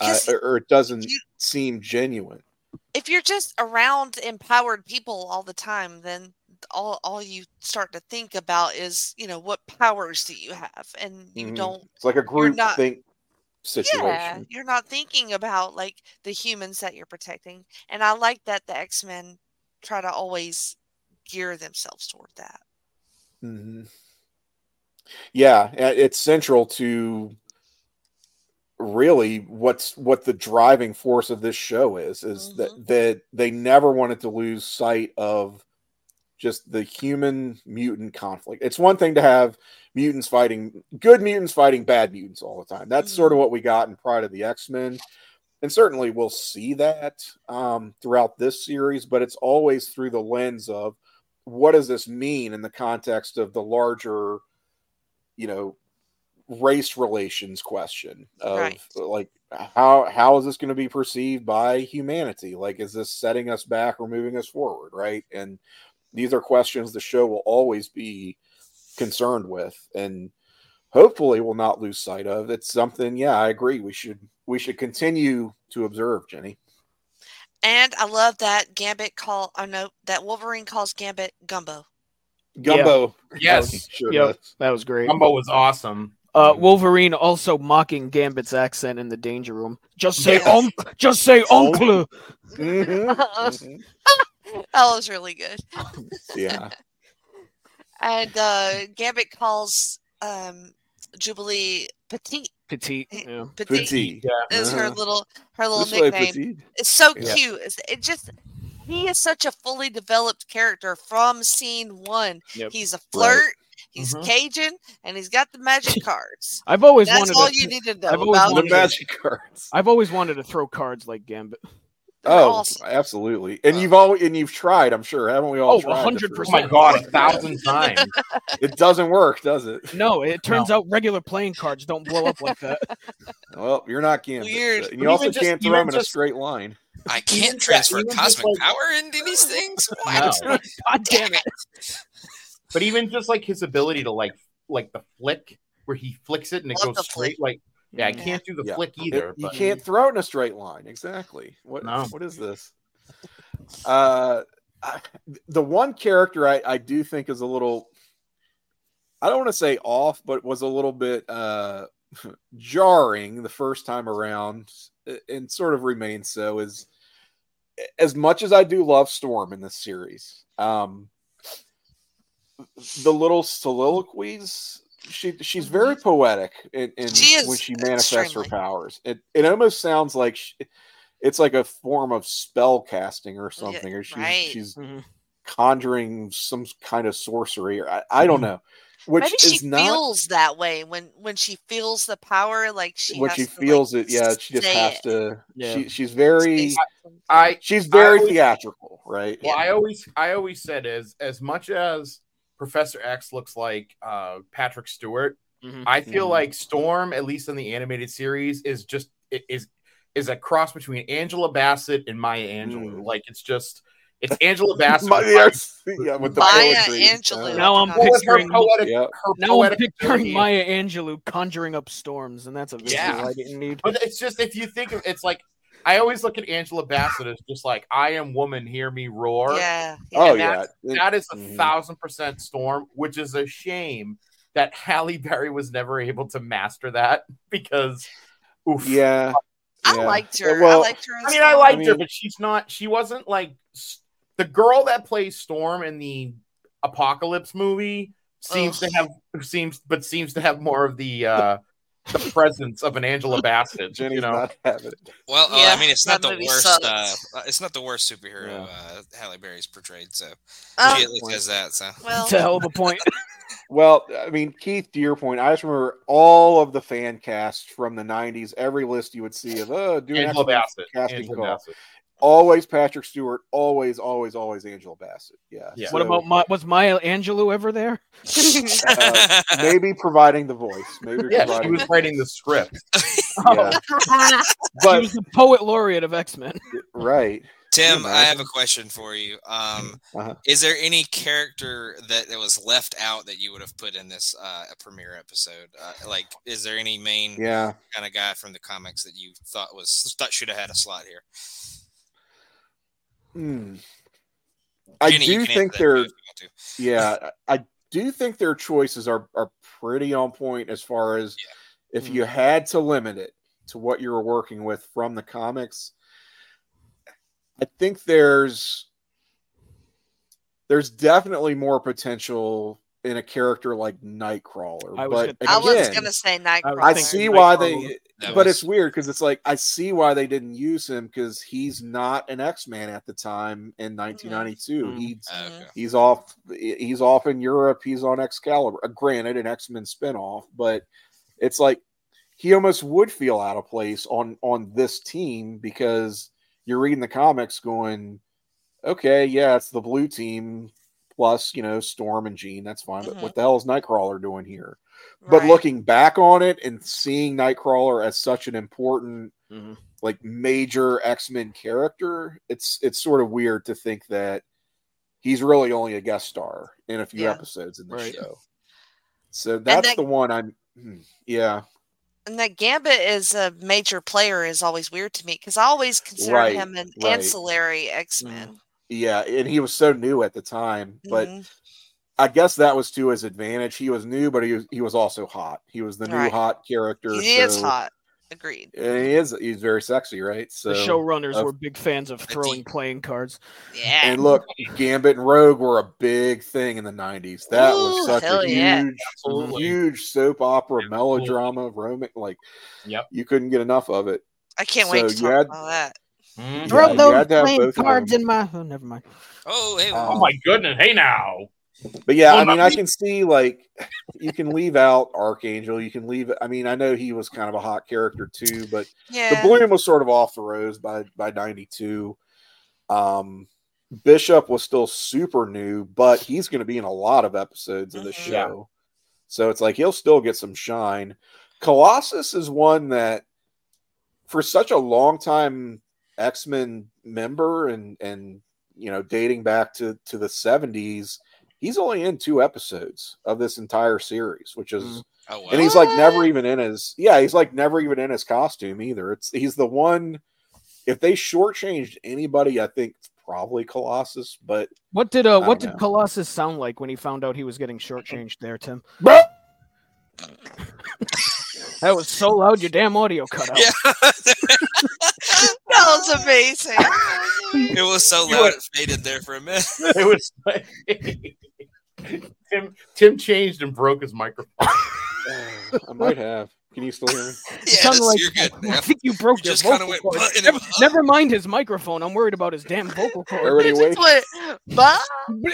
Uh, or, or it doesn't you, seem genuine. If you're just around empowered people all the time, then all all you start to think about is, you know, what powers do you have? And you mm-hmm. don't... It's like a group not, think situation. Yeah, you're not thinking about, like, the humans that you're protecting. And I like that the X-Men try to always gear themselves toward that. Mm-hmm. Yeah, it's central to really what's what the driving force of this show is, is mm-hmm. that, that they never wanted to lose sight of just the human mutant conflict. It's one thing to have mutants fighting good mutants fighting bad mutants all the time. That's mm-hmm. sort of what we got in Pride of the X-Men, and certainly we'll see that um throughout this series, but it's always through the lens of what does this mean in the context of the larger, you know, race relations question of right. like, how, how is this going to be perceived by humanity? Like, is this setting us back or moving us forward? Right. And these are questions the show will always be concerned with and hopefully will not lose sight of. It's something. Yeah, I agree. We should, we should continue to observe, Jenny. And I love that Gambit call. I oh know that Wolverine calls Gambit Gumbo. Gumbo. Yep. Yes. Sure yep. That was great. Gumbo was awesome. Uh, Wolverine also mocking Gambit's accent in the Danger Room. Just say, yes. um, just say, uncle. Mm-hmm. mm-hmm. That was really good. Yeah. And uh, Gambit calls um, Jubilee Petite. Petite, yeah. Petite, Petite. Yeah. Is her little her little this nickname. It's so yeah. cute. It's, it just he is such a fully developed character from scene one. Yep. He's a flirt. Right. He's mm-hmm. Cajun, and he's got the magic cards. I've always That's wanted. That's all to, you need to know I've about the magic to, cards. I've always wanted to throw cards like Gambit. They're oh, awesome. Absolutely! And you've all and you've tried, I'm sure, haven't we all? Oh, tried one hundred percent. Oh my god, a thousand times. It doesn't work, does it? No, it turns no. out regular playing cards don't blow up like that. Well, you're not Gambit. Weird. So. You even also just, can't throw them in just, a straight line. I can't transfer cosmic like, power into these things. Wow. No. God damn it! But even just like his ability to like like the flick, where he flicks it and it Love goes straight, flick. like. Yeah, I can't do the yeah. flick either. It, you can't throw it in a straight line. Exactly. What no. What is this? Uh, I, the one character I, I do think is a little, I don't want to say off, but was a little bit uh, jarring the first time around and sort of remains so, is as much as I do love Storm in this series, um, the little soliloquies, She she's very poetic in, in she when she manifests extremely. her powers. It it almost sounds like she, it's like a form of spell casting or something, yeah, or she's right. she's mm-hmm. conjuring some kind of sorcery, or I, I don't know. Which Maybe is she not, feels that way when, when she feels the power, like she when has she to, feels like, it. Yeah, she just has it. to. Yeah. She she's very I she's very I always, theatrical, right? Well, yeah. I always I always said as as much as Professor X looks like uh, Patrick Stewart. Mm-hmm. I feel mm-hmm. like Storm, at least in the animated series, is just is is a cross between Angela Bassett and Maya Angelou. Mm-hmm. Like it's just it's Angela Bassett Maya, with, yeah, with the Maya Angelou. Now I'm well, picturing, her poetic, yeah. her now I'm picturing Maya Angelou conjuring up storms, and that's a visual yeah. I didn't need. But it's just if you think of it's like. I always look at Angela Bassett as just like, I am woman, hear me roar. Yeah. yeah. Oh, yeah. That is a mm-hmm. thousand percent Storm, which is a shame that Halle Berry was never able to master that because, oof. Yeah. I yeah. liked her. Well, I liked her. I mean, I liked I mean, her, but she's not, she wasn't like, the girl that plays Storm in the Apocalypse movie seems ugh. to have, seems, but seems to have more of the, uh, the presence of an Angela Bassett. Jenny's you know, not having it. Well, yeah, oh, I mean, it's not the worst. Uh, it's not the worst superhero yeah. uh, Halle Berry's portrayed. So um, she at least has that. So well. to hell the point. Well, I mean, Keith, to your point, I just remember all of the fan casts from the nineties. Every list you would see of uh, doing Angela Bassett, casting Angela Bassett. Always Patrick Stewart, always, always, always Angela Bassett. Yeah. yeah. So, what about my, was Maya Angelou ever there? uh, maybe providing the voice. Maybe yeah, providing she was writing the script. yeah. But she was the poet laureate of X-Men. Right. Tim, I have a question for you. Um, uh-huh. Is there any character that, that was left out that you would have put in this uh, premiere episode? Uh, like, is there any main yeah. kind of guy from the comics that you thought was thought should have had a slot here? Hmm. I Jenny, do think their yeah, I do think their choices are, are pretty on point as far as yeah. if mm. you had to limit it to what you were working with from the comics. I think there's there's definitely more potential in a character like Nightcrawler. I was, but again, I was gonna say Nightcrawler. I see Nightcrawler. why they that but was... it's weird because it's like I see why they didn't use him because he's not an X-Man at the time in nineteen ninety-two. Mm-hmm. He's okay. he's off he's off in Europe, he's on Excalibur. Uh, granted, an X-Men spinoff, but it's like he almost would feel out of place on on this team because you're reading the comics going, okay, yeah, it's the blue team plus, you know, Storm and Jean. That's fine. Mm-hmm. But what the hell is Nightcrawler doing here? Right. But looking back on it and seeing Nightcrawler as such an important, mm-hmm. like, major X-Men character, it's it's sort of weird to think that he's really only a guest star in a few yeah. episodes in the right. show. So that's that, the one I'm, yeah. And that Gambit is a major player is always weird to me because I always consider right, him an right. ancillary X-Men. Yeah, and he was so new at the time, but mm-hmm. I guess that was to his advantage. He was new, but he was he was also hot. He was the new right. hot character. He so. is hot. Agreed. And he is. He's very sexy, right? So the showrunners uh, were big fans of throwing playing cards. Yeah. And look, Gambit and Rogue were a big thing in the nineties. That Ooh, was such a huge, yeah. huge soap opera yeah. melodrama, romantic. Like, yep. you couldn't get enough of it. I can't so wait to talk had, about that. Yeah, Throw those playing cards in my. Oh, never mind. Oh, hey, um, oh my goodness! Hey now. But yeah, I mean, I can see, like, you can leave out Archangel. You can leave, I mean, I know he was kind of a hot character too, but yeah. the bloom was sort of off the rose by, by ninety-two. Um, Bishop was still super new, but he's going to be in a lot of episodes of the mm-hmm. show. So it's like, he'll still get some shine. Colossus is one that for such a long time X-Men member and, and, you know, dating back to, to the seventies, he's only in two episodes of this entire series, which is, oh, wow. and he's like never even in his, yeah, he's like never even in his costume either. It's, he's the one, if they shortchanged anybody, I think it's probably Colossus, but. What did, uh, what know. did Colossus sound like when he found out he was getting shortchanged there, Tim? That was so loud, your damn audio cut out. Yeah. That was amazing. It was so loud, it faded there for a minute. It was like, Tim, Tim changed and broke his microphone. uh, I might have. Can you still hear me? Yes, like, you're good. I think you broke you your vocal cords. Never, never mind his microphone. I'm worried about his damn vocal cords. Already went, bah.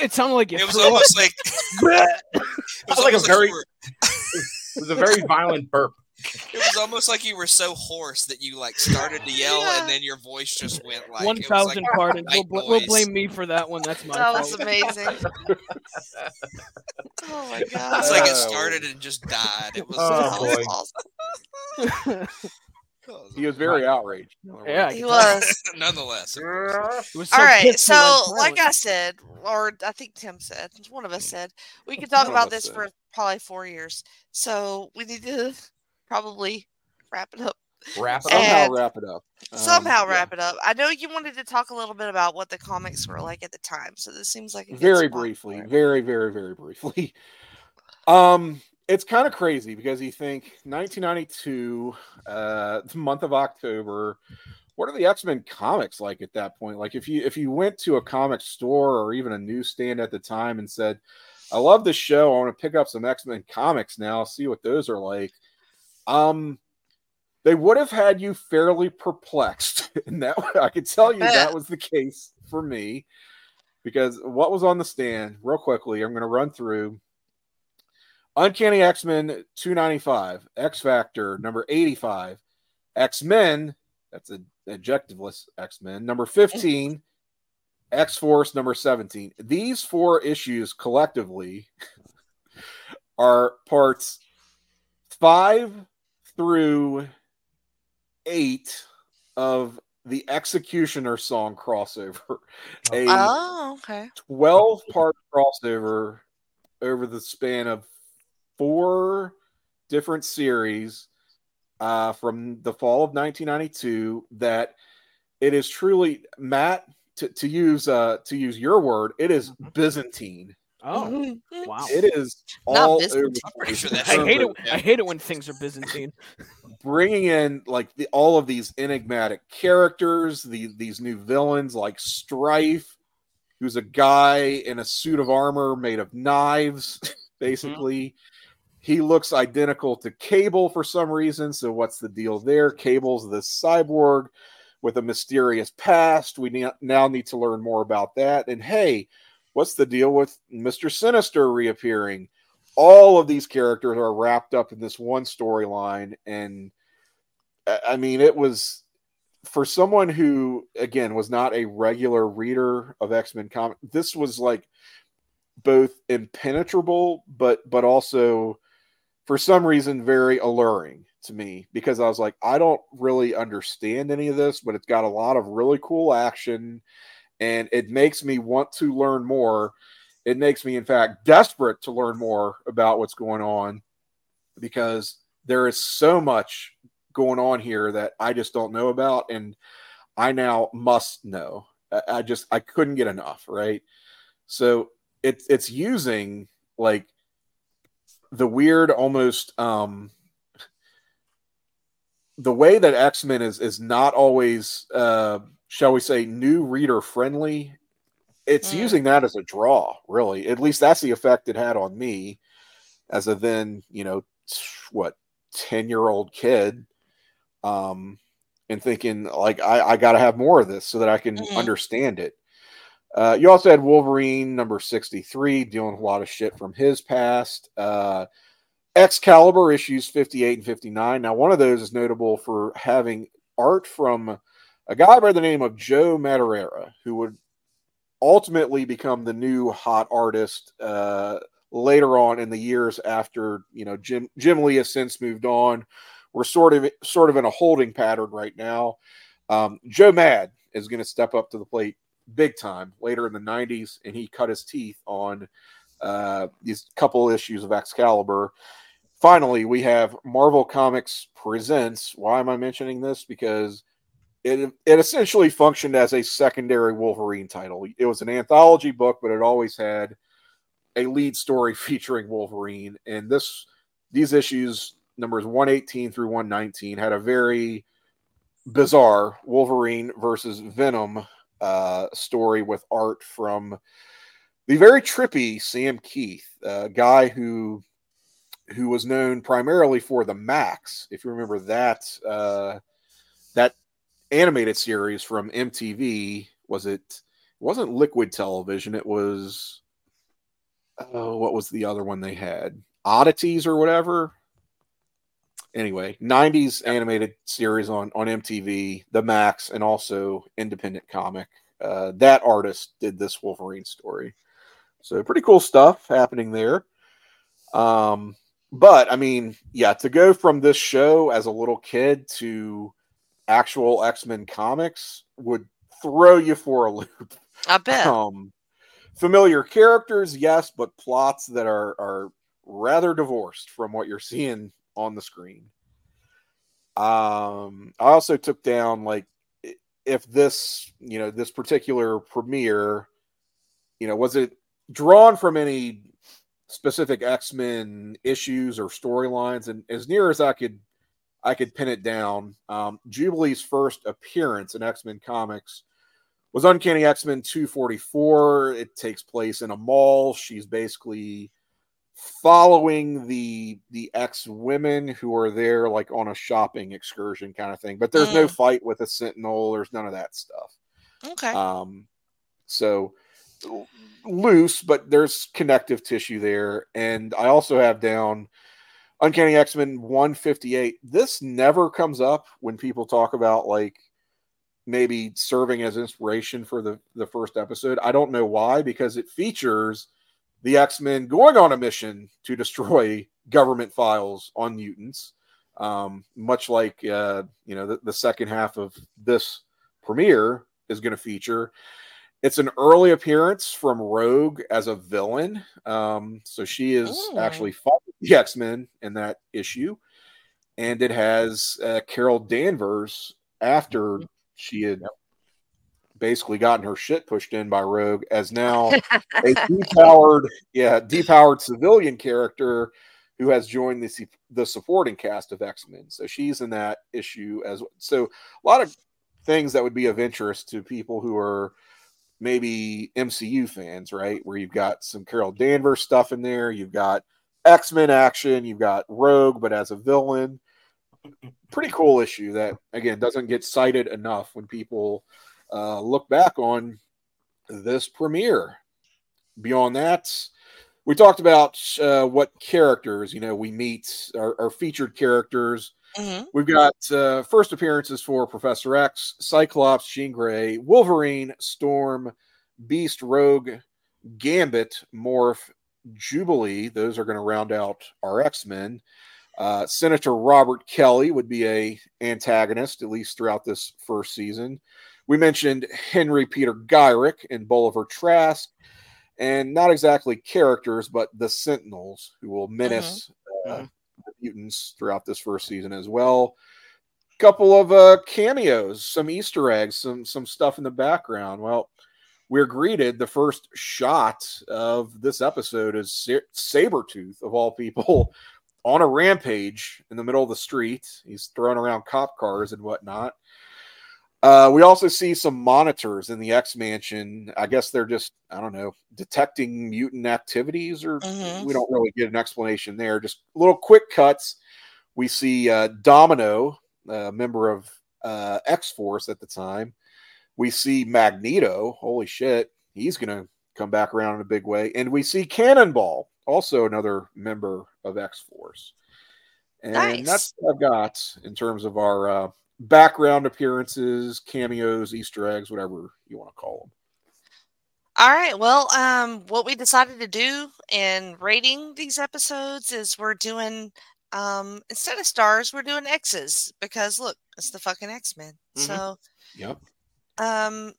It sounded like it, it was almost like it was like a very it was a very violent burp. It was almost like you were so hoarse that you like started to yell, yeah. and then your voice just went like one thousand like, pardons. We'll, bl- we'll blame me for that one. That's my. That was amazing. Oh my god! It's like it started and just died. It was oh, awesome. Was he was very fun. outraged. Yeah, he was. Nonetheless, it was so all right. So, like I said, or I think Tim said, one of us said, we could talk one about this said. for probably four years. So we need to. Probably wrap it up. Wrap it somehow wrap it up. Um, somehow wrap yeah. it up. I know you wanted to talk a little bit about what the comics were like at the time, so this seems like a very briefly, very, very, very briefly. Um, it's kind of crazy because you think nineteen ninety-two, uh, the month of October. What are the X-Men comics like at that point? Like if you if you went to a comic store or even a newsstand at the time and said, "I love this show. I want to pick up some X-Men comics now. See what those are like." Um, they would have had you fairly perplexed, and that I could tell you that was the case for me, because what was on the stand, real quickly, I'm going to run through. Uncanny X-Men two ninety-five, X-Factor number eighty-five, X-Men, that's an adjectiveless X-Men, number fifteen, X-Force number seventeen. These four issues collectively are parts five through eight of the Executioner Song crossover. A oh, okay. twelve-part crossover over the span of four different series uh, from the fall of nineteen ninety-two that it is truly, Matt, to, to use uh, to use your word, it is Byzantine. Oh wow! It is all over. Sure that I hate it. I hate it when things are Byzantine. Bringing in like the, all of these enigmatic characters, the, these new villains like Strife, who's a guy in a suit of armor made of knives. Basically, mm-hmm. He looks identical to Cable for some reason. So what's the deal there? Cable's the cyborg with a mysterious past. We ne- now need to learn more about that. And hey, what's the deal with Mister Sinister reappearing? All of these characters are wrapped up in this one storyline. And I mean, it was for someone who, again, was not a regular reader of X-Men comics. This was like both impenetrable, but, but also for some reason, very alluring to me, because I was like, I don't really understand any of this, but it's got a lot of really cool action. And it makes me want to learn more. It makes me, in fact, desperate to learn more about what's going on, because there is so much going on here that I just don't know about, and I now must know. I just I couldn't get enough, right? So it's it's using like the weird, almost um, the way that X-Men is is not always. Uh, Shall we say, new reader friendly? It's mm. using that as a draw, really. At least that's the effect it had on me as a then, you know, what, ten-year-old kid, um, and thinking, like, I, I got to have more of this so that I can mm. understand it. Uh, you also had Wolverine, number sixty-three, dealing with a lot of shit from his past. Uh, Excalibur issues fifty-eight and fifty-nine. Now, one of those is notable for having art from a guy by the name of Joe Madureira, who would ultimately become the new hot artist uh, later on in the years after, you know, Jim Jim Lee has since moved on. We're sort of sort of in a holding pattern right now. Um, Joe Mad is going to step up to the plate big time later in the nineties, and he cut his teeth on uh, these couple issues of Excalibur. Finally, we have Marvel Comics Presents. Why am I mentioning this? Because It it essentially functioned as a secondary Wolverine title. It was an anthology book, but it always had a lead story featuring Wolverine. And this these issues, numbers one eighteen through one nineteen, had a very bizarre Wolverine versus Venom uh, story with art from the very trippy Sam Keith, a guy who who was known primarily for the Max, if you remember that uh, that. animated series from M T V. Was it, it wasn't Liquid Television, it was oh what was the other one they had, Oddities or whatever. Anyway, nineties animated series on on M T V, the Max, and also independent comic. Uh that artist did this Wolverine story, so pretty cool stuff happening there. Um but I mean, yeah, to go from this show as a little kid to actual X-Men comics would throw you for a loop. I bet. Um, familiar characters, yes, but plots that are are rather divorced from what you're seeing on the screen. Um, I also took down, like, if this, you know, this particular premiere, you know, was it drawn from any specific X-Men issues or storylines? And as near as I could I could pin it down. Um, Jubilee's first appearance in X-Men comics was Uncanny X-Men two forty-four. It takes place in a mall. She's basically following the the ex-women who are there like on a shopping excursion kind of thing, but there's mm. no fight with a Sentinel. There's none of that stuff. Okay. Um, so loose, but there's connective tissue there. And I also have down Uncanny X-Men one fifty-eight. This never comes up when people talk about like maybe serving as inspiration for the, the first episode. I don't know why, because it features the X-Men going on a mission to destroy government files on mutants, um, much like, uh, you know, the, the second half of this premiere is going to feature. It's an early appearance from Rogue as a villain. Um, so she is Ooh. actually fighting the X-Men in that issue. And it has uh, Carol Danvers after she had basically gotten her shit pushed in by Rogue as now a depowered, yeah, depowered civilian character who has joined the the supporting cast of X-Men. So she's in that issue as well. So a lot of things that would be of interest to people who are maybe M C U fans, right? Where you've got some Carol Danvers stuff in there, you've got X-Men action, you've got Rogue, but as a villain. Pretty cool issue that again doesn't get cited enough when people Uh, look back on this premiere. Beyond that, we talked about uh, what characters, you know, we meet, our, our featured characters. Mm-hmm. We've got uh, first appearances for Professor X, Cyclops, Jean Grey, Wolverine, Storm, Beast, Rogue, Gambit, Morph, Jubilee. Those are going to round out our X-Men. Uh, Senator Robert Kelly would be a antagonist, at least throughout this first season. We mentioned Henry Peter Gyrich and Bolivar Trask, and not exactly characters, but the Sentinels, who will menace mm-hmm. uh, the mutants throughout this first season as well. A couple of uh, cameos, some Easter eggs, some some stuff in the background. Well, we're greeted, the first shot of this episode is Sa- Sabretooth, of all people, on a rampage in the middle of the street. He's throwing around cop cars and whatnot. Uh, we also see some monitors in the X-Mansion. I guess they're just, I don't know, detecting mutant activities, or mm-hmm. we don't really get an explanation there. Just little quick cuts. We see uh, Domino, a uh, member of uh, X-Force at the time. We see Magneto. Holy shit. He's going to come back around in a big way. And we see Cannonball, also another member of X-Force. And nice. That's what I've got in terms of our... Uh, background appearances, cameos, Easter eggs, whatever you want to call them. All right. Well, um, what we decided to do in rating these episodes is we're doing, um, instead of stars, we're doing X's, because look, it's the fucking X-Men. Mm-hmm. So, yep. Um,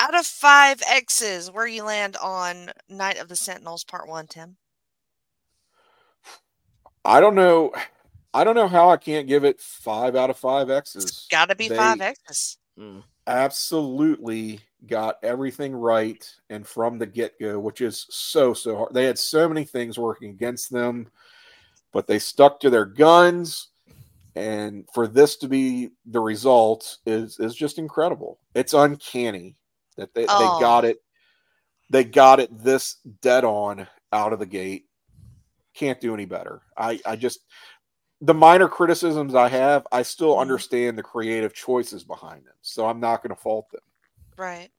out of five X's, where you land on Night of the Sentinels Part One, Tim? I don't know. I don't know how I can't give it five out of five X's. It's got to be they five X's. Absolutely got everything right, and from the get-go, which is so, so hard. They had so many things working against them, but they stuck to their guns. And for this to be the result is, is just incredible. It's uncanny that they, oh. they got it. They got it this dead on out of the gate. Can't do any better. I, I just... The minor criticisms I have, I still understand the creative choices behind them, so I'm not going to fault them. Right.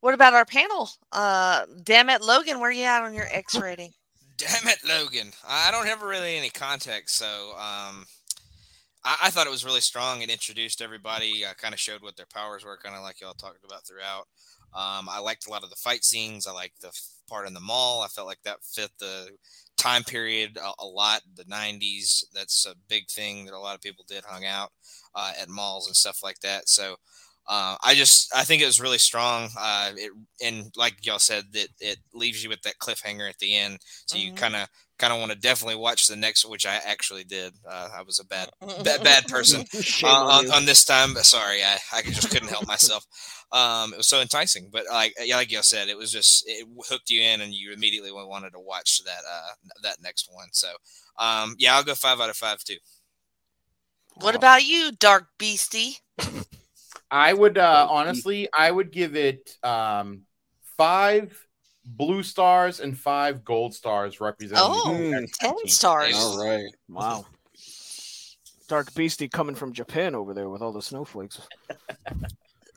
What about our panel? Uh, damn it, Logan, where are you at on your X rating? Damn it, Logan. I don't have really any context, so um, I-, I thought it was really strong. It introduced everybody, uh, kind of showed what their powers were, kind of like y'all talked about throughout. Um, I liked a lot of the fight scenes. I liked the f- part in the mall. I felt like that fit the time period a, a lot. The nineties, that's a big thing that a lot of people did, hung out uh, at malls and stuff like that. So uh, I just, I think it was really strong. Uh, it, and like y'all said, that it leaves you with that cliffhanger at the end. So mm-hmm. you kind of, kind of want to definitely watch the next, which I actually did. Uh, I was a bad, bad, bad person uh, on, on this time. Sorry. I, I just couldn't help myself. Um, it was so enticing, but like, like y'all said, it was just, it hooked you in and you immediately wanted to watch that, uh, that next one. So, um, yeah, I'll go five out of five too. What wow. about you, Dark Beastie? I would, uh, honestly, I would give it, um, five blue stars and five gold stars representing. Oh, ten stars. All right. Wow. Dark Beastie coming from Japan over there with all the snowflakes.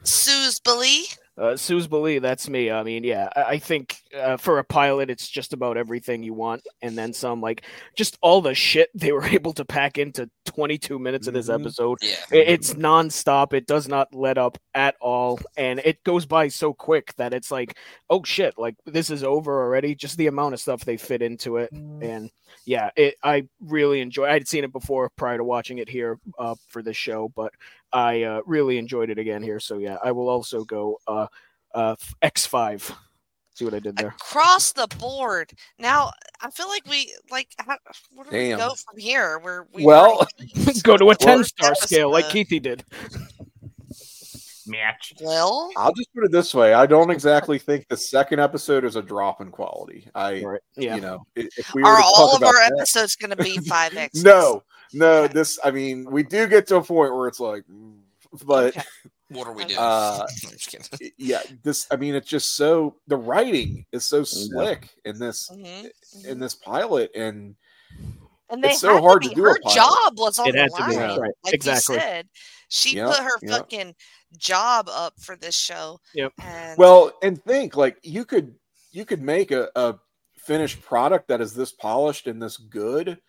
Suzbeli? Uh, Suzbeli, that's me. I mean, yeah, I, I think uh, for a pilot, it's just about everything you want. And then some, like, just all the shit they were able to pack into twenty-two minutes mm-hmm. of this episode. Yeah. It, it's nonstop. It does not let up at all. And it goes by so quick that it's like, oh, shit, like, this is over already. Just the amount of stuff they fit into it. Mm. And, yeah, it, I really enjoy it. I'd seen it before prior to watching it here uh, for this show, but I uh, really enjoyed it again here. So, yeah, I will also go uh, uh, X five. See what I did there? Across the board. Now, I feel like we, like, how, where do Damn. we go from here? We're, we well, go to a ten-star scale like Keithy did. Match. Well, I'll just put it this way. I don't exactly think the second episode is a drop in quality. I, right. yeah. you know, if we were Are all of our that, episodes going to be five X? No. No, this, I mean, we do get to a point where it's like, but okay. what are we doing? Uh, yeah, this, I mean, it's just so, the writing is so slick yeah. in this, mm-hmm. in this pilot, and, and they it's so hard to, be, to do her a pilot. job was on it the line. Yeah. Right. Like exactly. you said, she yep, put her yep. fucking job up for this show. Yep. And... Well, and think, like, you could, you could make a, a finished product that is this polished and this good,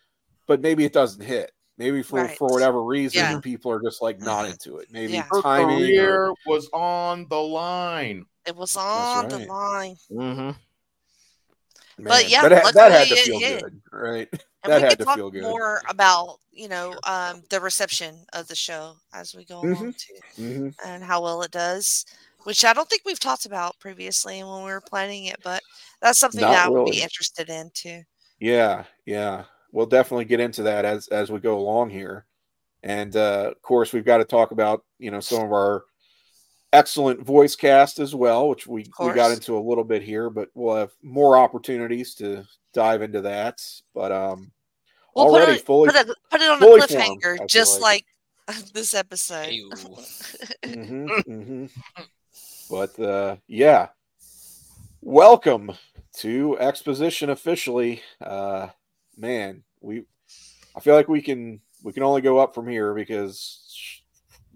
but maybe it doesn't hit. Maybe for, right. for whatever reason, yeah. people are just like not into it. Maybe yeah. her timing career or... was on the line. It was on right. the line. Mm-hmm. But yeah, that, that had to feel it, good, it. right? And that we had could to talk feel good. More about you know um, the reception of the show as we go mm-hmm. along too, mm-hmm. and how well it does, which I don't think we've talked about previously when we were planning it. But that's something not that I really. would be interested in too. Yeah. Yeah. We'll definitely get into that as, as we go along here. And, uh, of course, we've got to talk about, you know, some of our excellent voice cast as well, which we, we got into a little bit here, but we'll have more opportunities to dive into that. But um, we'll already put it, fully... Put it, put it on a cliffhanger, formed, just like. like this episode. mm-hmm, mm-hmm. But, uh, yeah. Welcome to Exposition officially. Uh, Man, we I feel like we can we can only go up from here because sh-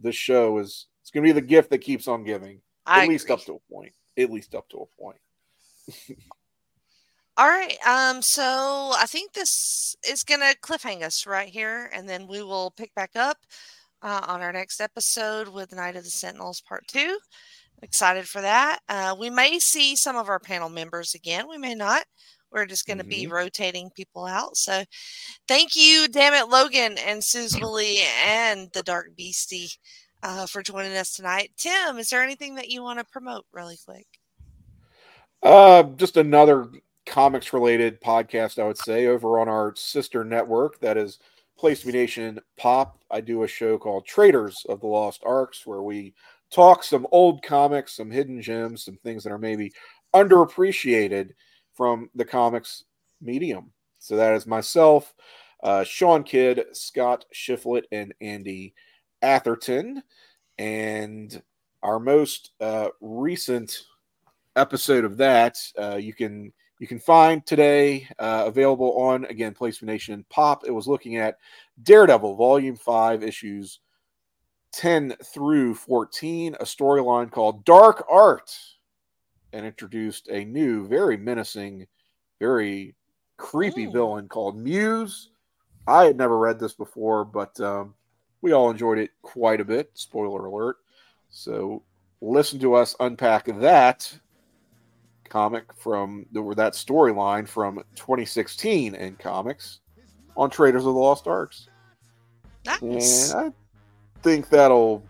this show is it's gonna be the gift that keeps on giving. I at agree. least up to a point. At least up to a point. All right. Um, so I think this is gonna cliffhang us right here, and then we will pick back up uh, on our next episode with Night of the Sentinels Part Two. Excited for that. Uh, we may see some of our panel members again, we may not. We're just going to mm-hmm. be rotating people out. So thank you, damn it, Logan and Suzbeli and the Dark Beastie uh, for joining us tonight. Tim, is there anything that you want to promote really quick? Uh, just another comics-related podcast, I would say, over on our sister network that is Place to Be Nation Pop. I do a show called Traders of the Lost Arcs where we talk some old comics, some hidden gems, some things that are maybe underappreciated from the comics medium. So that is myself, uh, Sean Kidd, Scott Shiflett, and Andy Atherton. And our most uh, recent episode of that, uh, you can you can find today, uh, available on, again, Place to Be Nation Pop. It was looking at Daredevil, Volume five, Issues ten through fourteen, a storyline called Dark Art, and introduced a new, very menacing, very creepy Ooh. villain called Muse. I had never read this before, but um, we all enjoyed it quite a bit. Spoiler alert. So listen to us unpack that comic from, or that storyline from twenty sixteen in comics on Traders of the Lost Arcs. Nice. And I think that'll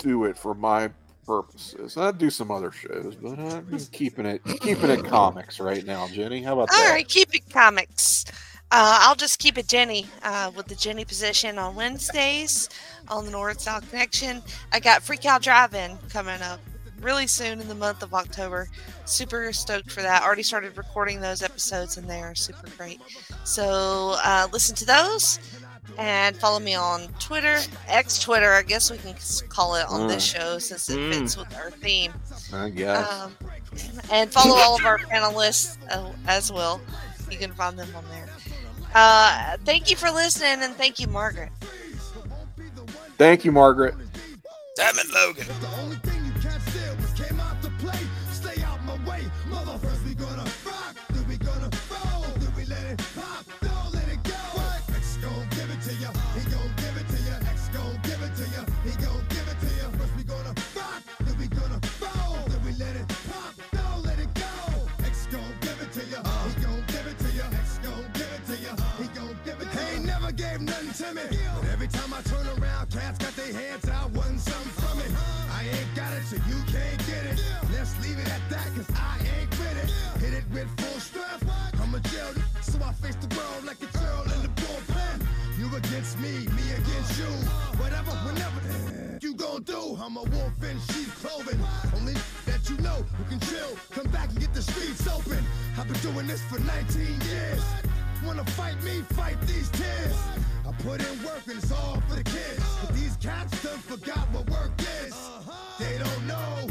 do it for my purposes. I do some other shows, but I'm just keeping it keeping it comics right now. Jenny, how about all that? All right, keep it comics. Uh, I'll just keep it Jenny uh, with the Jenny position on Wednesdays on the North South Connection. I got Freak Out Drive-In coming up really soon in the month of October. Super stoked for that. Already started recording those episodes, and they are super great. So uh, listen to those. And follow me on Twitter, X Twitter, I guess we can call it on mm. this show since it mm. fits with our theme. I guess. Um, And follow all of our panelists uh, as well. You can find them on there. Uh, thank you for listening, and thank you, Margaret. Thank you, Margaret. Damn it, Logan. The only thing you can't steal was came out to play. Stay out my way, motherfuckers. We gonna rock, then we gonna roll, then we let it pop, don't let it go. X gon' give it to ya, he gon' give it to ya. X gon' give it to ya, he gon' give it to ya. First we gonna rock, then we gonna roll, then we let it pop, don't let it go. X gon' give it to ya, he gon' give it to ya. X gon' give it to ya, he gon' give it to ya. He ain't never gave nothing to me, but every time I turn around, cats got their hands out, wanting something from it. I ain't got it, so you can't get it. Let's leave it at that, cause I ain't with it. Hit it with full strength. I'm a jail, so I face the world like a girl in the bullpen. You against me, me against you. Whatever, whenever you gon' do. I'm a wolf in sheep's clothing. Only that you know who can chill. Come back and get the streets open. I've been doing this for nineteen years. Wanna fight me, fight these tears. I put in work and it's all for the kids. But these cats done forgot what work is. They don't know.